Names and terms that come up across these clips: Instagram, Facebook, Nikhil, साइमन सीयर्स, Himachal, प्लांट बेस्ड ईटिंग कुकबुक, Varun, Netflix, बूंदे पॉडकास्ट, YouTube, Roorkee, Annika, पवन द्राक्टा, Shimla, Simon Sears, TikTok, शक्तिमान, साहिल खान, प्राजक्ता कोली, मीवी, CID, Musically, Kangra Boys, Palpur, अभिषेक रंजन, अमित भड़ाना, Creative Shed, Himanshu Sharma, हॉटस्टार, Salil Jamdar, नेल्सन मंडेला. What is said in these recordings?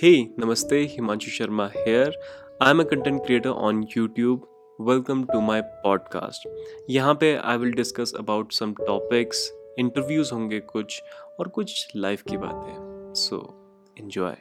Hey, Namaste, Himanshu Sharma here. I'm a content creator on YouTube. Welcome to my podcast. यहाँ पे I will discuss about some topics, interviews होंगे कुछ और कुछ life की बातें. So, enjoy.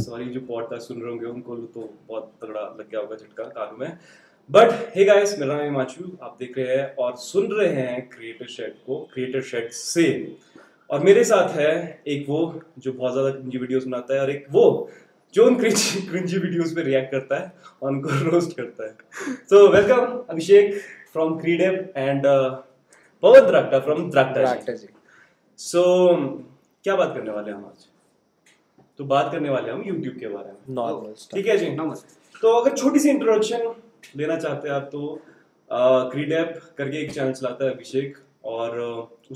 सॉरी जो पॉडकास्ट सुन रहे होंगे उनको तो बहुत तगड़ा लग गया होगा झटका कान में. बट हे गाइस, मेरा नाम हिमांशु, आप देख रहे हैं और सुन रहे हैं क्रिएटिव शेड को, क्रिएटिव शेड से. और मेरे साथ है एक वो जो बहुत ज़्यादा क्रिंजी वीडियोस बनाता है और एक वो जो उन क्रिंजी वीडियोस पे रिएक्ट करता है और उनको रोस्ट करता है. So welcome Abhishek from creative and पवन द्राक्टा from द्राक्टा. So क्या बात करने वाले हैं हम आज? तो बात करने वाले हम YouTube के बारे में. ठीक है जी, नमस्ते. तो अगर छोटी सी इंट्रोडक्शन लेना चाहते हैं आप तो क्रीडेप करके एक चैनल चलाता है अभिषेक और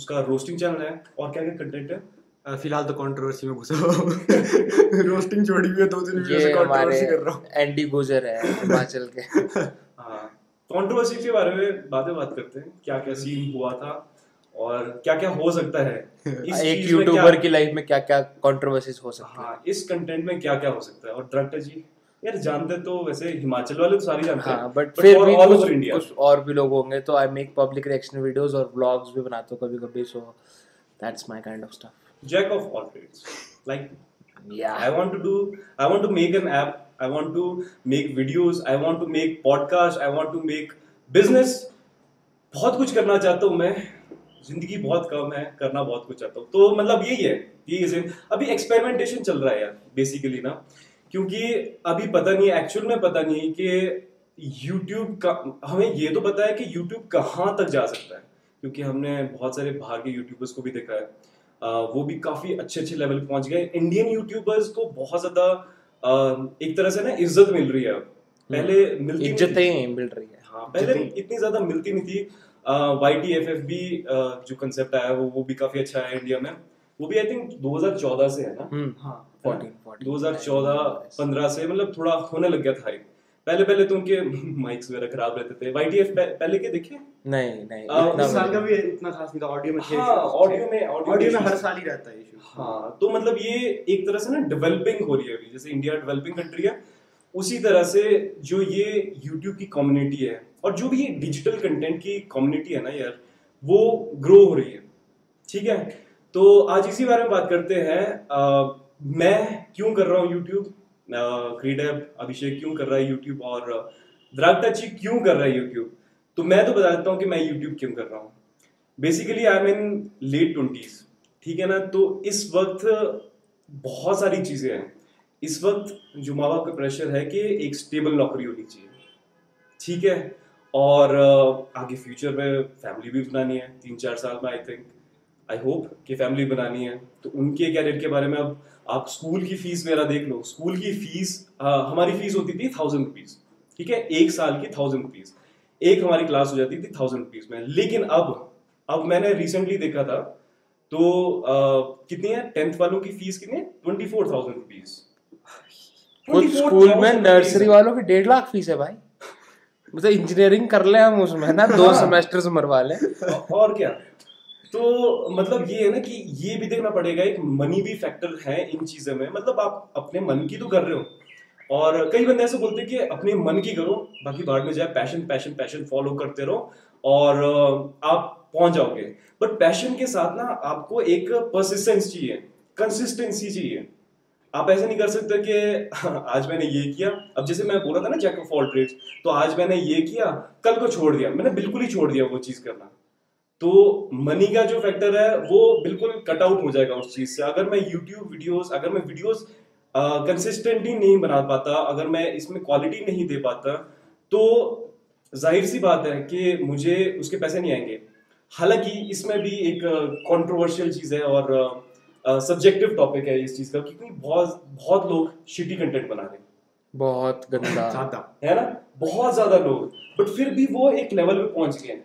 उसका रोस्टिंग चैनल है और क्या क्या कंटेंट है. फिलहाल तो कंट्रोवर्सी में घुसा रोस्टिंग छोड़ी हुई है, दो दिन से कंट्रोवर्सी कर रहा हूं. एंडी गुजर है हिमाचल के. हां, कंट्रोवर्सी के बारे में बात करते हैं, क्या क्या सीन हुआ था और क्या क्या हो सकता है इस एक यूट्यूबर की लाइफ में, क्या क्या कंट्रोवर्सीज हो सकता है. हाँ, इस कंटेंट में क्या क्या हो सकता है. और ड्रक्टर जी यार जानते तो वैसे हिमाचल वाले तो सारे जानते हैं, बट फिर भी कुछ और भी लोग होंगे. तो I make public reaction videos और व्लॉग्स भी बनाता हूं कभी-कभी. So that's my kind of stuff. Jack of all trades, like या I want to make an app, I want to make videos, I want to make podcast, I want to make business. बहुत कुछ करना चाहता हूं मैं. जिंदगी बहुत कम है, करना बहुत कुछ चाहता हूँ. तो मतलब यही है अभी एक्सपेरिमेंटेशन चल रहा है यार बेसिकली ना, क्योंकि अभी पता नहीं है एक्चुअल में, पता नहीं है कि यूट्यूब का हमें ये तो पता है कि यूट्यूब कहाँ तक जा सकता है, क्योंकि हमने बहुत सारे बाहर के यूट्यूबर्स को भी देखा है, वो भी काफ़ी अच्छे लेवल पर पहुँच गए. इंडियन यूट्यूबर्स को बहुत ज़्यादा एक तरह से ना इज्जत मिल रही है, पहले मिलती इज्जत ही मिल रही है. हाँ, पहले इतनी ज़्यादा मिलती नहीं थी. YTFF भी जो कंसेप्ट आया वो भी काफी अच्छा है इंडिया में. वो भी आई थिंक 2014 से है ना. हाँ, 2014-15 से मतलब थोड़ा होने लग गया था. पहले तो उनके माइक्स वगैरह खराब रहते थे. YTFF पहले के देखे नहीं इस साल का भी इतना खास नहीं था. ऑडियो में हर साल ही रहता है इशू. हाँ, तो मतलब ये एक तरह से ना डेवलपिंग हो रही है अभी, जैसे इंडिया डेवलपिंग कंट्री है, उसी तरह से जो ये YouTube की कम्युनिटी है और जो भी ये डिजिटल कंटेंट की कम्युनिटी है ना यार, वो ग्रो हो रही है. ठीक है, तो आज इसी बारे में बात करते हैं. मैं क्यों कर रहा हूँ यूट्यूब, क्रीडेप अभिषेक क्यों कर रहा है यूट्यूब और द्राक्टा जी क्यों कर रहा है यूट्यूब. तो मैं तो बता देता हूँ कि मैं यूट्यूब क्यों कर रहा हूँ. Basically I am in late 20s, ठीक है ना. तो इस वक्त बहुत सारी चीज़ें हैं. इस वक्त जो माँ बाप का प्रेशर है कि एक स्टेबल नौकरी होनी चाहिए, ठीक है, और आगे फ्यूचर में फैमिली भी बनानी है. 3-4 साल में आई होप कि फैमिली बनानी है. तो उनके कैरियर के बारे में अब आप स्कूल की फीस मेरा देख लो. स्कूल की फीस, हमारी फीस होती थी 1000 रुपीज़, ठीक है, 1 साल की 1000 रुपीज़, एक हमारी क्लास हो जाती थी 1000 रुपीज़ में. लेकिन अब मैंने रिसेंटली देखा था तो कितनी है 10th वालों की फीस, कितनी है 24,000 रुपीज़. कुछ स्कूल में नर्सरी वालों की 1.5 लाख फीस है भाई. मतलब इंजीनियरिंग कर ले हम उसमें ना, 2 सेमेस्टर्स मरवा ले और क्या. तो मतलब ये है ना कि ये भी देखना पड़ेगा, एक मनी भी फैक्टर है इन चीज़ों में. मतलब आप अपने मन की तो कर रहे हो और कई बंदे ऐसे बोलते हैं कि अपने मन की करो, बाकी बाद में जाए पैशन फॉलो करते रहो और आप पहुंच जाओगे. बट पैशन के साथ ना आपको एक परसिस्टेंस चाहिए, कंसिस्टेंसी चाहिए. आप ऐसे नहीं कर सकते कि आज मैंने ये किया, अब जैसे मैं बोला था ना जैक ऑफ ऑल ट्रेड्स, तो आज मैंने ये किया कल को छोड़ दिया, मैंने बिल्कुल ही छोड़ दिया वो चीज़ करना. तो मनी का जो फैक्टर है वो बिल्कुल कट आउट हो जाएगा उस चीज़ से. अगर मैं यूट्यूब वीडियोस, अगर मैं वीडियोस कंसिस्टेंटली नहीं बना पाता, अगर मैं इसमें क्वालिटी नहीं दे पाता, तो जाहिर सी बात है कि मुझे उसके पैसे नहीं आएंगे. हालांकि इसमें भी एक कॉन्ट्रोवर्शियल चीज़ है और सब्जेक्टिव टॉपिक है इस चीज का, क्योंकि बहुत लोग शिटी कंटेंट बना रहे हैं, बहुत गंदा है ना, बहुत ज्यादा लोग, बट फिर भी वो एक लेवल पे पहुंच गए हैं,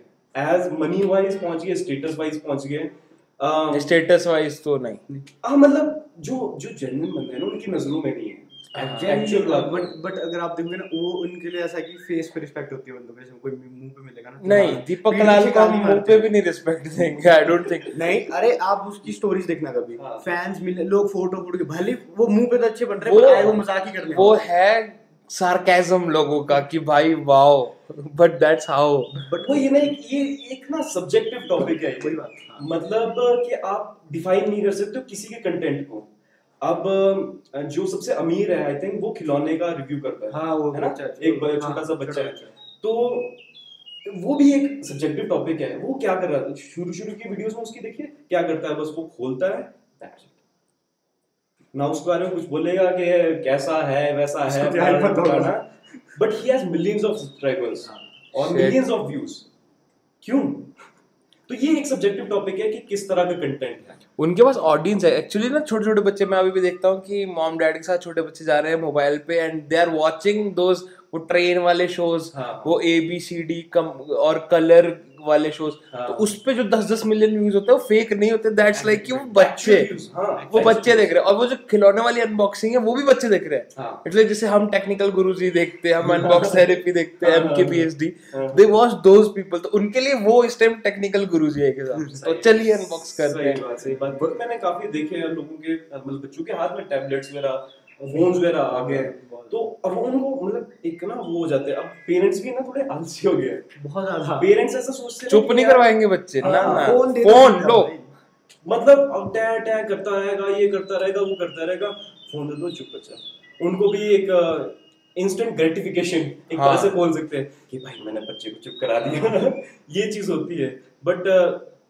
एज मनी वाइज पहुंच गए, स्टेटस वाइज पहुंच गए, स्टेटस वाइज तो नहीं, मतलब जो जेन्युइन बंदे हैं ना उनकी नजरों में नहीं है बट अगर आप देखोगे ना वो उनके लिए ऐसा कि फेस पे रिस्पेक्ट होती है बंदों पे, कोई मुंह पे मिलेगा ना नहीं, दीपक लाल को मुंह पे भी नहीं रिस्पेक्ट देंगे आई डोंट थिंक, नहीं अरे आप उसकी स्टोरीज देखना कभी, फैंस मिले लोग फोटो फोड़ के, भले वो मुंह पे तो अच्छे बन रहे हैं, वो मजाक ही कर रहे हैं, वो है सार्केज्म लोगों का कि भाई wow but that's how, but वो ये नहीं, ये एक ना सब्जेक्टिव टॉपिक है, कोई बात मतलब कि आप डिफाइन नहीं कर सकते किसी के कंटेंट को। अब जो सबसे अमीर है आई थिंक वो खिलौने का रिव्यू करता है, हाँ, वो है ना? एक छोटा सा बच्चा है, तो वो भी एक सब्जेक्टिव टॉपिक है, वो क्या कर रहा है, शुरू की वीडियोस में उसकी देखिए क्या करता है, बस वो खोलता है ना, उसके बारे में कुछ बोलेगा कि कैसा है वैसा है, but he has millions of subscribers और मिलियंस ऑफ व्यूज, क्यों? तो ये एक सब्जेक्टिव टॉपिक है कि किस तरह का कंटेंट है, उनके पास ऑडियंस है एक्चुअली ना। छोटे छोटे बच्चे, मैं अभी भी देखता हूँ कि मॉम डैड के साथ छोटे बच्चे जा रहे हैं मोबाइल पे and they are watching those वो ट्रेन वाले शोज, हाँ। वो ABCD कम और कलर वाले शोज, हाँ। तो उस पे जो 10-10 मिलियन व्यूज होते हैं वो फेक नहीं होते, दैट्स लाइक कि वो बच्चे देख रहे हैं, और वो जो खिलौने वाली अनबॉक्सिंग है वो भी बच्चे देख रहे हैं, इट्स लाइक जैसे हम टेक्निकल गुरुजी देखते हैं, हम अनबॉक्स थेरेपी देखते हैं, MK PhD, they watch those people, तो उनके लिए वो इस टाइम टेक्निकल गुरुजी है के साथ, तो चलिए अनबॉक्स करते हैं। सही बात, मैंने काफी देखे लोगों के, मतलब बच्चों के हाथ में टैबलेट्स वगैरह फोन्स वगैरह आ गए, तो अब उनको मतलब एक ना वो हो जाते हैं, अब पेरेंट्स भी ना थोड़े आलसी हो गए हैं बहुत ज्यादा, पेरेंट्स ऐसा सोचते हैं चुप नहीं करवाएंगे बच्चे ना, फोन लो, मतलब अब टैं करता रहेगा, ये करता रहेगा, वो करता रहेगा, फोन दे दो चुप बच्चा, उनको भी एक इंस्टेंट ग्रेटिफिकेशन एक तरह से बोल सकते हैं कि भाई मैंने बच्चे को चुप करा दिया, ये चीज होती है, बट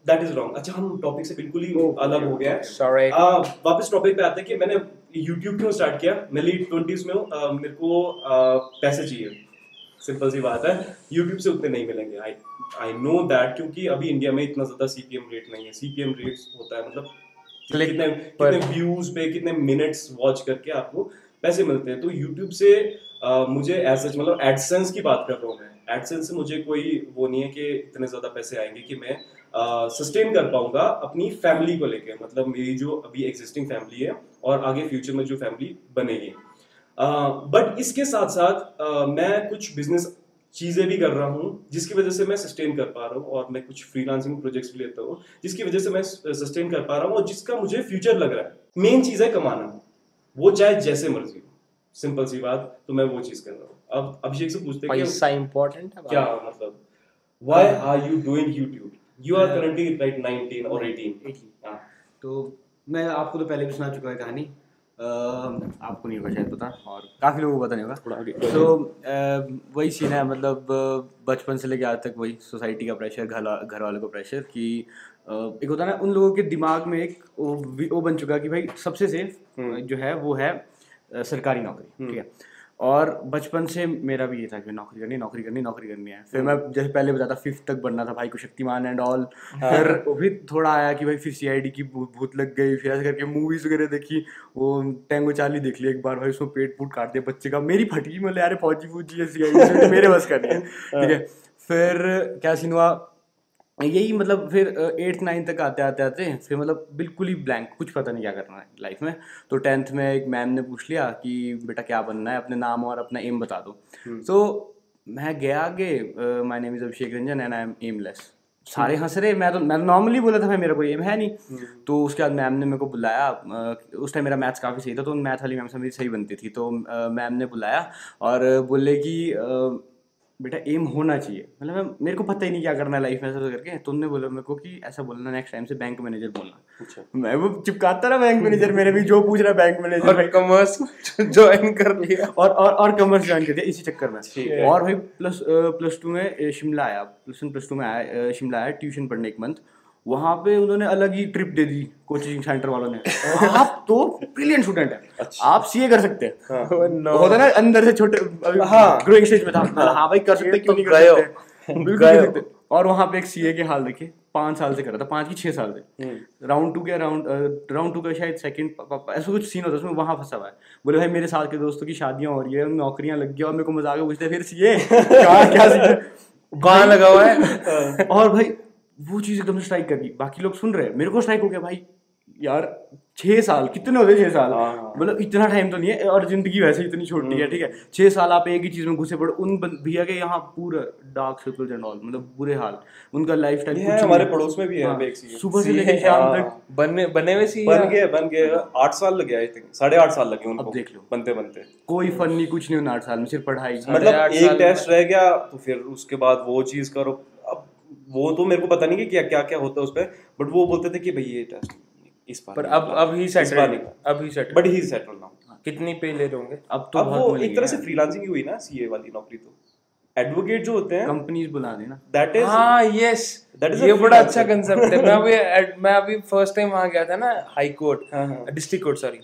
दैट इज रॉन्ग। अच्छा, हम टॉपिक से बिल्कुल ही अलग हो गया है, सॉरी, वापस टॉपिक पे आते हैं कि मैंने YouTube क्यों स्टार्ट किया। मैं लेट 20s में हूँ, मेरे को पैसे चाहिए, सिंपल सी बात है, YouTube से उतने नहीं मिलेंगे, आई नो दैट, क्योंकि अभी इंडिया में इतना ज़्यादा CPM रेट नहीं है, CPM रेट्स होता है मतलब कितने व्यूज पे कितने मिनट्स वॉच करके आपको पैसे मिलते हैं, तो YouTube से मुझे एज सच मतलब एडसेंस की बात कर रहा हूँ मैं, एडसेंस से मुझे कोई वो नहीं है कि इतने ज़्यादा पैसे आएंगे कि मैं सस्टेन कर पाऊंगा अपनी फैमिली को लेके, मतलब मेरी जो अभी एग्जिस्टिंग फैमिली है और आगे फ्यूचर में जो फैमिली बनेगी, बट इसके साथ साथ मैं कुछ बिजनेस चीज़ें भी कर रहा हूँ जिसकी वजह से मैं सस्टेन कर पा रहा हूँ, और मैं कुछ फ्रीलांसिंग प्रोजेक्ट्स भी लेता हूँ जिसकी वजह से मैं सस्टेन कर पा रहा हूँ, और जिसका मुझे फ्यूचर लग रहा है। मेन चीज़ है कमाना, वो चाहे जैसे मर्जी, सिंपल सी बात, तो मैं वो चीज़ कर रहा हूँ। अब अभिषेक से पूछते हैं पैसा इंपॉर्टेंट है क्या, मतलब why are you doing YouTube? You are currently like 19 or 18. तो मैं आपको तो पहले भी सुना चुका है कहानी, आपको नहीं होगा शायद पता, और काफ़ी लोगों को पता नहीं होगा थोड़ा आगे। तो वही सीन है, मतलब बचपन से लेकर आज तक वही सोसाइटी का प्रेशर, घर वालों का प्रेशर, कि एक होता है ना उन लोगों के दिमाग में एक वो बन चुका कि भाई सबसे सेफ जो है वो है सरकारी नौकरी, ठीक है। और बचपन से मेरा भी ये था कि नौकरी करनी है। फिर मैं जैसे पहले बताया था 5th तक बनना था भाई को, शक्तिमान एंड ऑल, फिर वो भी थोड़ा आया कि भाई फिर CID की भूत लग गई, फिर ऐसे करके मूवीज़ वगैरह देखी, वो टेंगो चार्ली देख ली एक बार, भाई उसमें पेट पूट काट दिया बच्चे का, मेरी फटी, मतलब यार फौजी है CID, मेरे बस करनी है, ठीक है। फिर क्या सीन हुआ यही, मतलब फिर 8th 9th तक आते फिर मतलब बिल्कुल ही ब्लैंक, कुछ पता नहीं क्या करना है लाइफ में। तो 10th में एक मैम ने पूछ लिया कि बेटा क्या बनना है, अपने नाम और अपना एम बता दो। तो मैं गया आगे, my name is अभिषेक रंजन and I am aimless, सारे हंस रहे, मैं तो नॉर्मली बोला था भाई मेरा कोई एम है नहीं। तो उसके बाद मैम ने मेरे को बुलाया, उस टाइम मेरा मैथ्स काफ़ी सही था, तो मैथ वाली मैम से मेरी सही बनती थी, तो मैम ने बुलाया और बोले कि बेटा एम होना चाहिए, मतलब मैम मेरे को पता ही नहीं क्या करना है लाइफ में, ऐसा करके तुमने बोला मेरे को कि ऐसा बोलना, नेक्स्ट टाइम से बैंक मैनेजर बोलना। अच्छा, मैं वो चिपकाता ना बैंक मैनेजर, मेरे भी जो पूछ रहा बैंक मैनेजर, भाई कॉमर्स ज्वाइन कर लिया और कॉमर्स ज्वाइन कर दिया इसी चक्कर में। और भाई प्लस टू में शिमला आया, प्लस 2 में आया, शिमला आया ट्यूशन पढ़ने एक मंथ, वहाँ पे उन्होंने अलग ही ट्रिप दे दी कोचिंग सेंटर वालों ने, आप तो ब्रिलियंट स्टूडेंट है, आप CA कर सकते हैं, होता ना अंदर से छोटे ग्रोइंग स्टेज में था, हाँ भाई कर सकते, क्यों नहीं कर सकते, बिल्कुल कर सकते। और वहाँ पे एक सीए के हाल देखे 5 साल से कर रहा था, 5 की 6 साल से, राउंड टू का शायद सेकंड ऐसा कुछ सीन होता है उसमें, वहाँ फंसा हुआ है। बोले भाई मेरे साथ के दोस्तों की शादियाँ हो रही है, नौकरियाँ लग गई और मेरे को मजाक पूछते हैं फिर सीए कहाँ लगा हुआ है। और भाई वो चीज़ एकदम स्ट्राइक कर दी, बाकी लोग सुन रहे हैं, मेरे को स्ट्राइक हो गया भाई यार 6 साल कितने हो गए 6 साल, मतलब इतना टाइम तो नहीं है और जिंदगी वैसे इतनी छोटी है, ठीक है 6 साल आप एक ही चीज में घुसे पड़े। उन भैया के यहाँ पूरा डार्क सर्कल्स एंड ऑल, मतलब बुरे हाल, उनका लाइफस्टाइल कुछ हमारे पड़ोस में भी है, सुबह से लेकर शाम तक बने हुए सी बन गए 8 साल लगे, आई थिंक 8.5 साल लगे उनको, देख लो बनते कोई फन नहीं कुछ नहीं, 8 साल में सिर्फ पढ़ाई, मतलब एक टेस्ट रह गया तो फिर उसके बाद वो चीज करो। अब वो तो मेरे को पता नहीं कि क्या क्या क्या होता है उस पर, बट वो बोलते थे कि भाई ये टेस्ट इस पर अब ही settle but he settle now. कितनी पे ले दोगे अब तो, वो एक तरह से फ्रीलांसिंग ही हुई ना सीए वाली नौकरी। तो एडवोकेट जो होते हैं कंपनीज बुला देना, दैट इज हां यस दैट इज, ये बड़ा अच्छा कांसेप्ट है। मैं अभी फर्स्ट टाइम वहां गया था ना, high court district court sorry,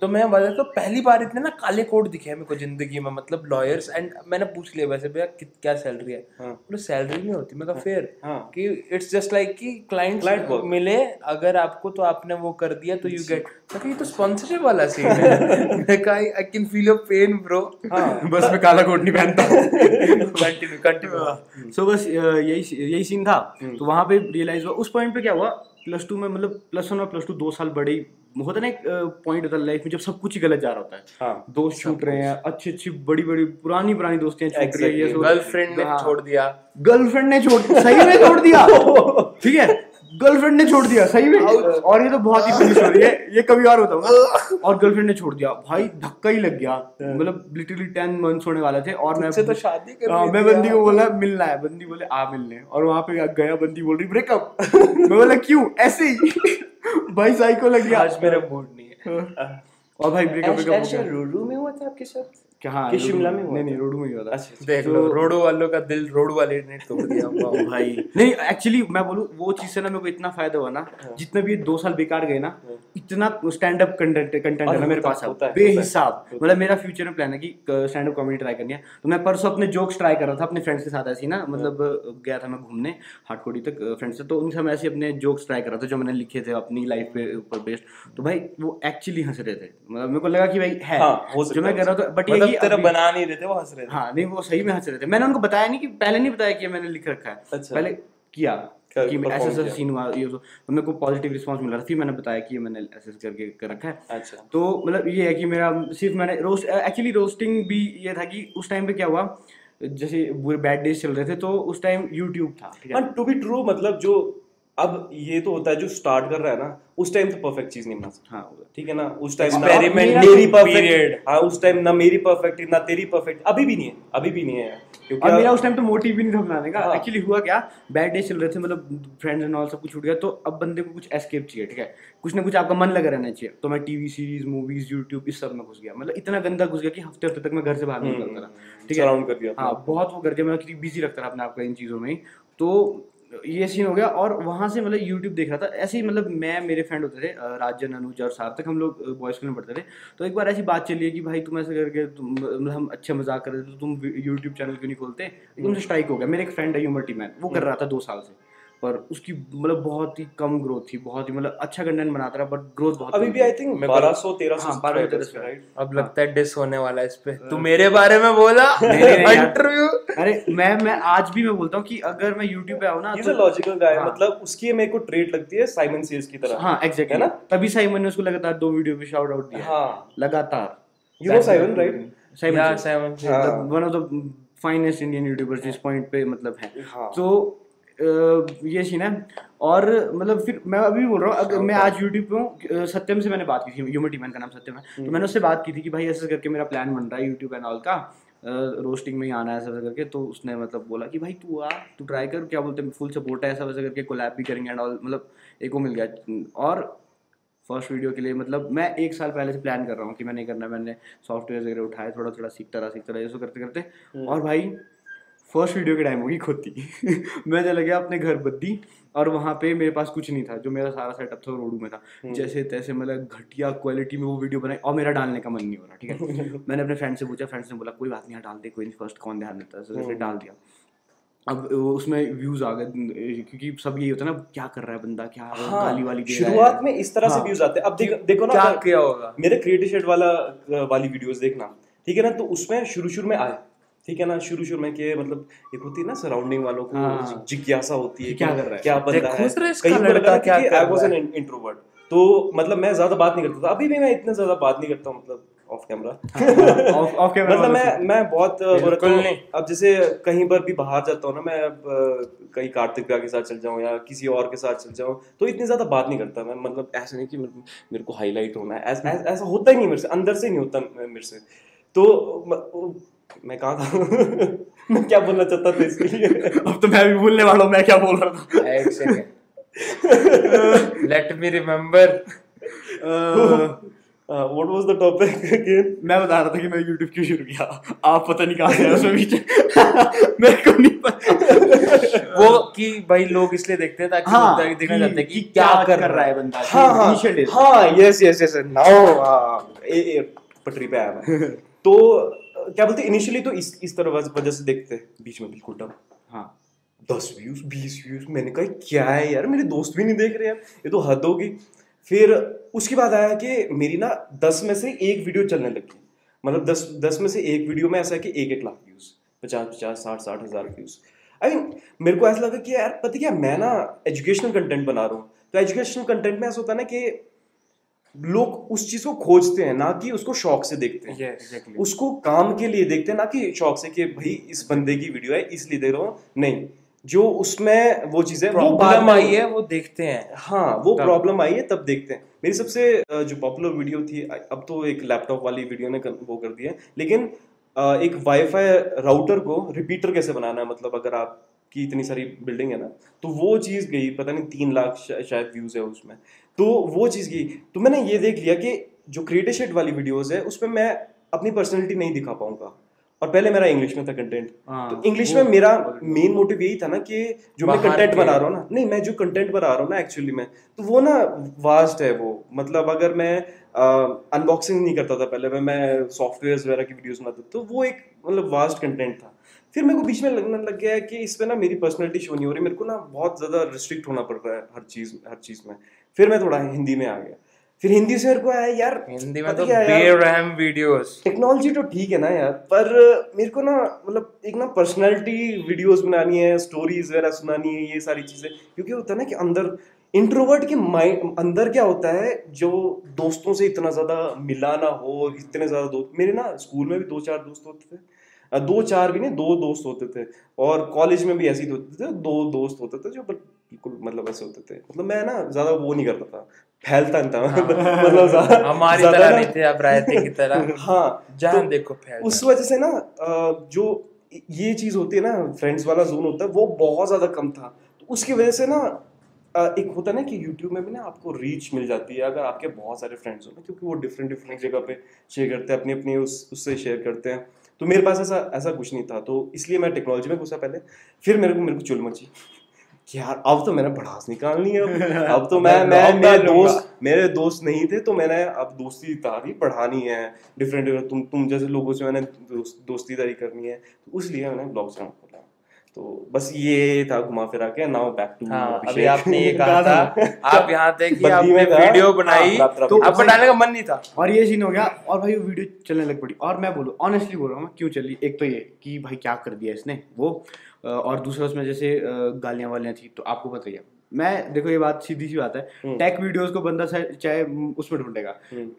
तो मैं वहां तो पहली बार इतने ना काले कोट दिखे मेरे को जिंदगी में, मतलब लॉयर्स। एंड मैंने पूछ लिया वैसे भैया क्या सैलरी है, बोले सैलरी नहीं होती, मैं कहा फेयर कि इट्स जस्ट लाइक कि क्लाइंट मिले अगर आपको तो आपने वो कर दिया तो यू गेट। मैं कहा ये तो स्पॉन्सरशिप वाला सीन है, मैं कहा I can feel your pain bro. बस मैं काला कोट नहीं पहनता, कंटिन्यू। सो बस यही सीन था। तो वहाँ पे रियलाइज हुआ, उस पॉइंट पे क्या हुआ प्लस टू में, मतलब प्लस वन और प्लस टू 2 साल बड़े होता है ना, एक पॉइंट होता है लाइफ में जब सब कुछ ही गलत जा रहा होता है। दोस्त छूट रहे हैं, अच्छी बड़ी पुरानी दोस्तियां छूट रही है, गर्लफ्रेंड ने छोड़ दिया ठीक है, गर्लफ्रेंड ने छोड़ दिया सही में, और ये तो बहुत ही पुलिस हो रही है, ये कभी और होता होगा। और गर्लफ्रेंड ने छोड़ दिया भाई, धक्का ही लग गया, मतलब लिटरली 10 मंथ्स होने वाले थे। और मैं तो शादी कर मैं बंदी को बोला मिलना है, बंदी बोले आ मिलने, और वहां पे गया, बंदी बोल रही ब्रेकअप, मैं बोला क्यों ऐसे ही भाई साइको लग गया, आज मेरा मूड नहीं है। और भाई ब्रेकअप रोडू में हुआ था आपके साथ कि शिमला में हुआ? नहीं रोडू में हुआ था। अच्छा देख लो, रोडो वालों का दिल रोड वाले ने तोड़ दिया भाई। नहीं एक्चुअली मैं बोलूँ वो चीज से ना मेरे को इतना फायदा हुआ ना, जितने भी 2 साल बेकार गए ना, इतना स्टैंड अप कंटेंट है ना मेरे पास बेहिसाब। मतलब मेरा फ्यूचर में प्लान है कि स्टैंड अप कॉमेडी ट्राई करनी है। तो मैं परसों अपने जोक्स ट्राई कर रहा था अपने फ्रेंड्स के साथ, ऐसी ना मतलब गया था मैं घूमने हाटकोटी तक फ्रेंड्स से, तो उनसे मैं ऐसे अपने जोक्स ट्राई कर रहा था जो मैंने लिखे थे अपनी लाइफ पे ऊपर बेस्ड। तो भाई वो एक्चुअली हंस रहे थे, मतलब मेरे को लगा कि भाई है जो मैं कर रहा था, बट तेरा बना नहीं रहे थे, वो हंस रहे थे। हाँ नहीं वो सही में हंस रहे थे। मैंने उनको बताया नहीं कि पहले नहीं बताया कि मैंने लिख रखा है। अच्छा। पहले किया कि ऐसा ऐसा सीन हुआ, ये मेरे को पॉजिटिव रिस्पांस मिल रहा था, मैंने बताया कि मैंने ऐसे करके कर रखा है। अच्छा। तो मतलब ये है कि मेरा सिर्फ मैंने रोस्टिंग भी ये था कि उस टाइम पे क्या हुआ, जैसे बुरे बैड डेज चल रहे थे तो उस टाइम यूट्यूब था टू बी ट्रू, मतलब जो अब ये तो होता है जो स्टार्ट कर रहा है ना उस टाइम तो परफेक्ट चीज नहीं बना सकता। हाँ ठीक है ना, उस टाइम एक्सपेरिमेंट मेरी परफेक्ट, हाँ उस टाइम ना मेरी परफेक्ट ना तेरी परफेक्ट, अभी भी नहीं है क्योंकि अब मेरा उस टाइम तो मोटिव भी नहीं था बनाने का। एक्चुअली हुआ क्या, बैड डे चल रहे थे, मतलब फ्रेंड्स एंड ऑल सब कुछ छूट गया, तो अब बंदे को कुछ एस्केप चाहिए, ठीक है कुछ ना कुछ आपका मन लगा रहना चाहिए। तो मैं टीवी सीरीज मूवीज यूट्यूब इस सब में घुस गया, मतलब इतना गंदा घुस गया कि हफ्ते तक मैं घर से बाहर नहीं निकलता रहा, ठीक है हाँ बहुत वो कर दिया, मैं बिजी रखता रहा अपने आपका इन चीज़ों में। तो ये सीन हो गया और वहाँ से मतलब YouTube देख रहा था ऐसे ही, मतलब मैं मेरे फ्रेंड होते थे राजन अनुज और सार्थक, हम लोग बॉयज स्कूल में पढ़ते थे। तो एक बार ऐसी बात चली है कि भाई तुम ऐसे करके हम अच्छे मजाक कर रहे थे तो तुम YouTube चैनल क्यों नहीं खोलते, एकदम से स्ट्राइक हो गया। मेरे एक फ्रेंड है ह्यूमर टी मैन, वो कर रहा था 2 साल से, पर उसकी मतलब बहुत ही कम ग्रोथ थी, बहुत ही मतलब अच्छा कंटेंट बनाता रहा बट ग्रोथ बहुत अभी भी आई थिंक 1200-1300 राइट। अब लगता है डिस होने वाला है इस पे, तू मेरे बारे में बोला इंटरव्यू। अरे मैं आज भी मैं बोलता हूँ कि अगर मैं YouTube पे आऊँ ना, तो लॉजिकल गाय है, मतलब उसकी मेरे को ट्रेड लगती है साइमन सीयर्स की तरह। हाँ एग्जैक्टली है ना, तभी साइमन ने उसको लगातार 2 वीडियो पे शाउट आउट दिया। हाँ लगातार, you know Simon right, Simon one of the finest Indian YouTubers इस पॉइंट पे मतलब है। तो ये सीन है। और मतलब फिर मैं अभी बोल रहा हूँ, अगर मैं आज यूट्यूब पे हूँ, सत्यम से मैंने बात की थी, ह्यूमर टीमैन का नाम सत्यम है, तो मैंने उससे बात की थी कि भाई ऐसे करके मेरा प्लान बन रहा है यूट्यूब एंड ऑल का, रोस्टिंग में ही आना है ऐसा करके। तो उसने मतलब बोला कि भाई तू आ, तू ट्राई कर, क्या बोलते हैं फुल सपोर्ट है ऐसा वैसा करके, कोलैब भी करेंगे एंड ऑल, मतलब एक को मिल गया। और फर्स्ट वीडियो के लिए मतलब मैं 1 साल पहले से प्लान कर रहा हूँ कि मैंने करना, मैंने सॉफ्टवेयर वगैरह उठाए, थोड़ा थोड़ा सीखता रहा ऐसा करते करते, और भाई फर्स्ट वीडियो के टाइम होगी खोती मैं चला गया अपने घर बद्दी, और वहाँ पे मेरे पास कुछ नहीं था, जो मेरा सारा सेटअप था रोडू में था, जैसे तैसे मतलब घटिया क्वालिटी में वो वीडियो बनाई, और मेरा डालने का मन नहीं हो रहा, ठीक है मैंने अपने फ्रेंड से पूछा, फ्रेंड्स ने बोला कोई बात नहीं डाल दे, कोई फर्स्ट कौन ध्यान देता है, डाल दिया। अब उसमें व्यूज आ गए क्योंकि सब यही होता है ना, क्या कर रहा है बंदा, क्या गाली वाली शुरुआत में इस तरह से व्यूज आते हैं। अब देखो ना क्या किया होगा, मेरे क्रिएटिव शेड वाली वीडियोस देखना, ठीक है ना, तो उसमें शुरू में आए, ठीक है ना, शुरू में के मतलब एक होती है ना सराउंडिंग वालों को जिज्ञासा होती है क्या कर रहा है, क्या बन रहा है। आई वाज एन इंट्रोवर्ट, तो मतलब मैं ज्यादा बात नहीं करता था, अभी भी मैं इतना ज्यादा बात नहीं करता हूं, मतलब ऑफ कैमरा मतलब मैं बहुत अब जैसे कहीं पर भी बाहर जाता हूँ ना, मैं कहीं कार्तिक के साथ चल जाऊँ या किसी और के साथ चल जाऊँ तो इतनी ज्यादा बात नहीं करता मैं, मतलब ऐसा नहीं कि मेरे को हाईलाइट होना है, ऐसा होता ही नहीं मेरे से, अंदर से नहीं होता मेरे से। तो मैं कहाँ था मैं क्या बोलना चाहता था इसके लिए, अब तो मैं भी बोलने वाला हूँ मैं क्या बोल रहा था, एक second let me remember what was the topic again. मैं बता रहा था कि मैं YouTube क्यों शुरू किया, आप पता नहीं कहाँ गए उसमें बीच मेरे को नहीं पता वो कि भाई लोग इसलिए देखते हैं ताकि हाँ, देखना चाहते हैं कि क्या कर रहा है बंदा। हाँ यस यस यस नाउ पटरी पे आया मैं तो क्या बोलते इनिशियली तो इस तरह वजह से देखते हैं, बीच में बिल्कुल डब। हाँ 10 व्यूज 20 व्यूज मैंने कहा क्या है यार, मेरे दोस्त भी नहीं देख रहे यार, ये तो हद होगी। फिर उसके बाद आया कि मेरी ना 10 में से 1 वीडियो चलने लगी, मतलब 10 में से 1 वीडियो में ऐसा है कि 1-1 लाख व्यूज, 50-50, 60-60 हज़ार व्यूज। आई मीन मेरे को ऐसा लगा कि यार पता क्या, मैं ना एजुकेशनल कंटेंट बना रहा हूँ, तो एजुकेशनल कंटेंट में ऐसा होता है ना कि लोग उस चीज को खोजते हैं ना कि उसको शौक से देखते हैं। exactly. उसको काम के लिए देखते हैं ना कि शौक से कि भाई इस बंदे की वीडियो है इसलिए देख रहा हूँ, नहीं जो उसमें वो चीज है वो प्रॉब्लम आई है वो देखते हैं। हाँ वो प्रॉब्लम आई है तब देखते हैं। मेरी सबसे जो पॉपुलर वीडियो थी, अब तो एक लैपटॉप वाली वीडियो ने वो कर दिया है, लेकिन एक वाईफाई राउटर को रिपीटर कैसे बनाना है, मतलब अगर आप कि इतनी सारी बिल्डिंग है ना, तो वो चीज़ गई पता नहीं 3 लाख शायद व्यूज़ है उसमें, तो वो चीज़ गई। तो मैंने ये देख लिया कि जो क्रिएटिव शेड वाली वीडियोस है उसमें मैं अपनी पर्सनैलिटी नहीं दिखा पाऊंगा, और पहले मेरा इंग्लिश में था कंटेंट, तो इंग्लिश में मेरा मेन मोटिव यही था ना कि जो मैं कंटेंट बना रहा हूँ ना, नहीं मैं जो कंटेंट बना रहा हूँ ना एक्चुअली मैं, तो वो ना वास्ट है वो, मतलब अगर मैं अनबॉक्सिंग नहीं करता था पहले मैं सॉफ्टवेयर वगैरह की वीडियोस बनाता, तो वो एक मतलब वास्ट कंटेंट था। फिर मेरे को बीच में लगने लग गया है कि इसमें ना मेरी पर्सनैलिटी शो नहीं हो रही, मेरे को ना बहुत ज़्यादा रिस्ट्रिक्ट होना पड़ रहा है हर चीज़ में। फिर मैं थोड़ा हिंदी में आ गया, फिर हिंदी से मेरे को आया यार, हिंदी में तो बेरहम वीडियोस, टेक्नोलॉजी तो ठीक है ना यार, पर मेरे को ना मतलब एक ना पर्सनैलिटी वीडियोस बनानी है, स्टोरीज वगैरह सुनानी है, ये सारी चीज़ें, क्योंकि होता है ना कि अंदर इंट्रोवर्ट के माइंड अंदर क्या होता है, जो दोस्तों से इतना ज़्यादा मिला ना हो, इतने ज़्यादा दोस्त मेरे ना स्कूल में भी 2-4 दोस्त होते थे, 2-4 भी नहीं 2 दोस्त होते थे, और कॉलेज में भी ऐसे ही होते थे, 2 दोस्त होते थे जो बिल्कुल मतलब ऐसे होते थे, मतलब मैं ना ज़्यादा वो नहीं करता था, फैलता नहीं था। हाँ, मतलब हमारी तरह नहीं थे आप रायते की तरह। हाँ जहाँ तो देखो फैल, उस वजह से ना जो ये चीज़ होती है ना फ्रेंड्स वाला जोन होता है वो बहुत ज़्यादा कम था, तो उसकी वजह से ना एक होता है ना कि YouTube में भी ना आपको रीच मिल जाती है अगर आपके बहुत सारे फ्रेंड्स हो ना, क्योंकि वो डिफरेंट जगह पे शेयर करते हैं, अपनी अपनी उससे शेयर करते हैं। तो मेरे पास ऐसा कुछ नहीं था, तो इसलिए मैं टेक्नोलॉजी में घुसा पहले। फिर मेरे को चुल मची कि यार अब तो मैंने भड़ास निकालनी है, अब तो मेरे दोस्त नहीं थे तो मैंने अब दोस्ती तारी बढ़ानी है, डिफरेंट तुम जैसे लोगों से मैंने दोस्ती तारी करनी है, तो इसलिए मैंने ब्लॉग्स खोला। तो बस ये था घुमा फिरा के नाउ बैक टू अभी आपने ये कहा था आप यहाँ थे कि आपने वीडियो बनाई तो अब बनाने का मन नहीं था और ये सीन हो गया, और भाई वो वीडियो चलने लग पड़ी। और मैं बोलूँ ऑनेस्टली बोल रहा हूँ क्यों चली, एक तो ये कि भाई क्या कर दिया इसने वो, और दूसरा उसमें जैसे गालियाँ वालियाँ थी, तो आपको पता ही है मैं देखो ये बात सीधी सी बात है, टेक वीडियोस को बंदा चाहे उसमें ढूंढेगा,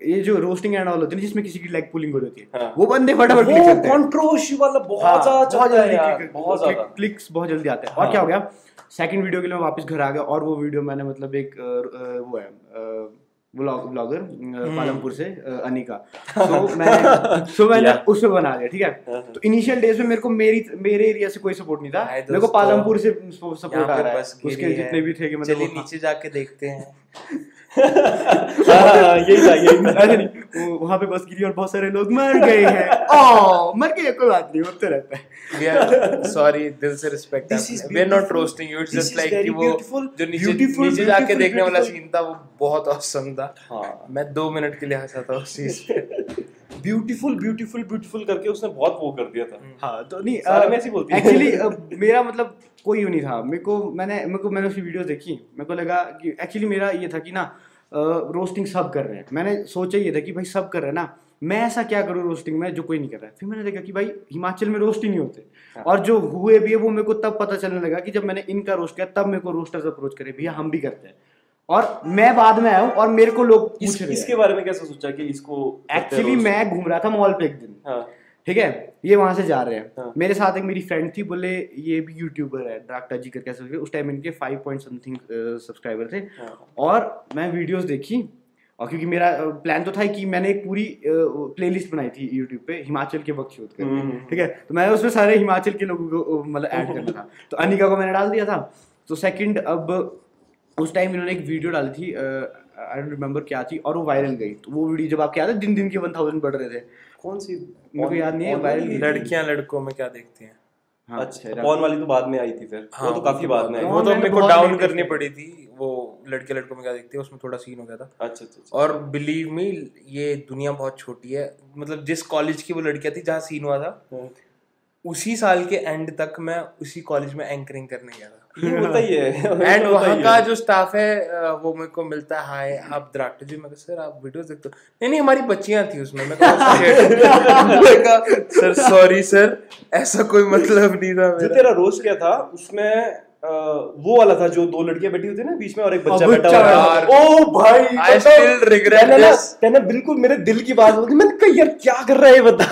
ये जो रोस्टिंग एंड ऑल होती है जिसमें किसी की लेग पुलिंग हो जाती है। हाँ। वो बंदे फटाफट क्लिक करते हैं, कंट्रोवर्सी वाला बहुत ज्यादा क्लिक्स बहुत जल्दी आते हैं। और क्या हो गया, सेकंड वीडियो के लिए मैं वापस घर आ गया, और वो वीडियो मैंने मतलब एक वो है ब्लॉगर पालमपुर से अनिका, तो मैंने उससे बना लिया, ठीक है। तो इनिशियल डेज में मेरे को मेरे एरिया से कोई सपोर्ट नहीं था, मेरे को पालमपुर से सपोर्ट आ रहा है, उसके जितने भी थे कि मतलब चलिए नीचे जाके देखते हैं वहाँ पे बस गिरी और बहुत सारे लोग मर गए हैं, मर गए कोई बात नहीं होते रहता है, सॉरी दिल से respect, we are not roasting you, it's just like कि वो जो नीचे जाके देखने वाला सीन था वो बहुत ऑसम था। मैं 2 मिनट के लिए हंसा था उस चीज पे ब्यूटीफुल ब्यूटीफुल ब्यूटीफुल करके उसने बहुत वो कर दिया था। हाँ तो नहीं एक्चुअली मेरा मतलब कोई नहीं था, मैंने उसकी वीडियो देखी, मेरे को लगा कि एक्चुअली मेरा ये था कि ना रोस्टिंग सब कर रहे हैं, मैंने सोचा ये था कि भाई सब कर रहे हैं ना, मैं ऐसा क्या करूँ रोस्टिंग में जो कोई नहीं कर रहा है। फिर मैंने देखा कि भाई हिमाचल में रोस्ट ही नहीं होते, हाँ। और जो हुए भी है वो मेरे को तब पता चलने लगा कि जब मैंने इनका रोस्ट किया तब मेरे को रोस्टर्स अप्रोच करे भैया हम भी करते हैं, और मैं बाद में आया हूँ और मेरे को लोग इसके बारे में कैसे सोचा कि इसको एक्चुअली मैं घूम रहा था मॉल पे एक दिन, ठीक है, ये वहां से जा रहे हैं, मेरे साथ एक मेरी फ्रेंड थी, बोले ये भी यूट्यूबर है प्राजक्ता जी करके ऐसे, उस टाइम इनके 5 पॉइंट समथिंग सब्सक्राइबर थे, और मैं वीडियोस देखी, और क्योंकि मेरा प्लान तो था कि मैंने एक पूरी प्लेलिस्ट बनाई थी यूट्यूब पे हिमाचल के वक्त शोध करके, ठीक है, तो मैं उसमें सारे हिमाचल के लोगों को मतलब ऐड करना था, तो अनिका को मैंने डाल दिया था। तो सेकंड अब उस टाइम इन्होंने एक वीडियो डाली थी, आई डोंट रिमेंबर क्या थी, और वो वायरल गई। तो वो वीडियो जब आप क्या था दिन दिन के 1000 बढ़ रहे थे, कौन सी मेरे को याद नहीं है, वायरल लड़कियां लड़कों में क्या देखती हैं, हाँ, अच्छा कौन वाली तो बाद में आई थी फिर, हाँ, वो तो काफी बाद में आई, वो तो मेरे को डाउन करनी पड़ी थी, वो लड़के लड़कों में क्या देखती है उसमें थोड़ा सीन हो गया था। अच्छा अच्छा। और बिलीव मी ये दुनिया बहुत छोटी है, मतलब जिस कॉलेज की वो लड़कियां थी जहाँ सीन हुआ था उसी साल के एंड तक मैं उसी कॉलेज में एंकरिंग करने गया था। ये होता ही है। एंड वहाँ का जो स्टाफ है वो मेरे को मिलता है, हाय आप द्राक्टा जी, मैं कहा सर आप वीडियोस देखते हो, नहीं हमारी बच्चियां थी उसमें, मैं कहा सर सॉरी सर ऐसा कोई मतलब नहीं था मेरा। तेरा रोस्ट क्या था उसमें वो वाला था जो दो लड़कियां बैठी हुई थी ना बीच में और एक बच्चा बैठा हुआ, ओ भाई आई स्टिल रिग्रेट दिस, मैंने बिल्कुल मेरे दिल की बात बोली, मैंने कहा यार क्या कर रहा है बता।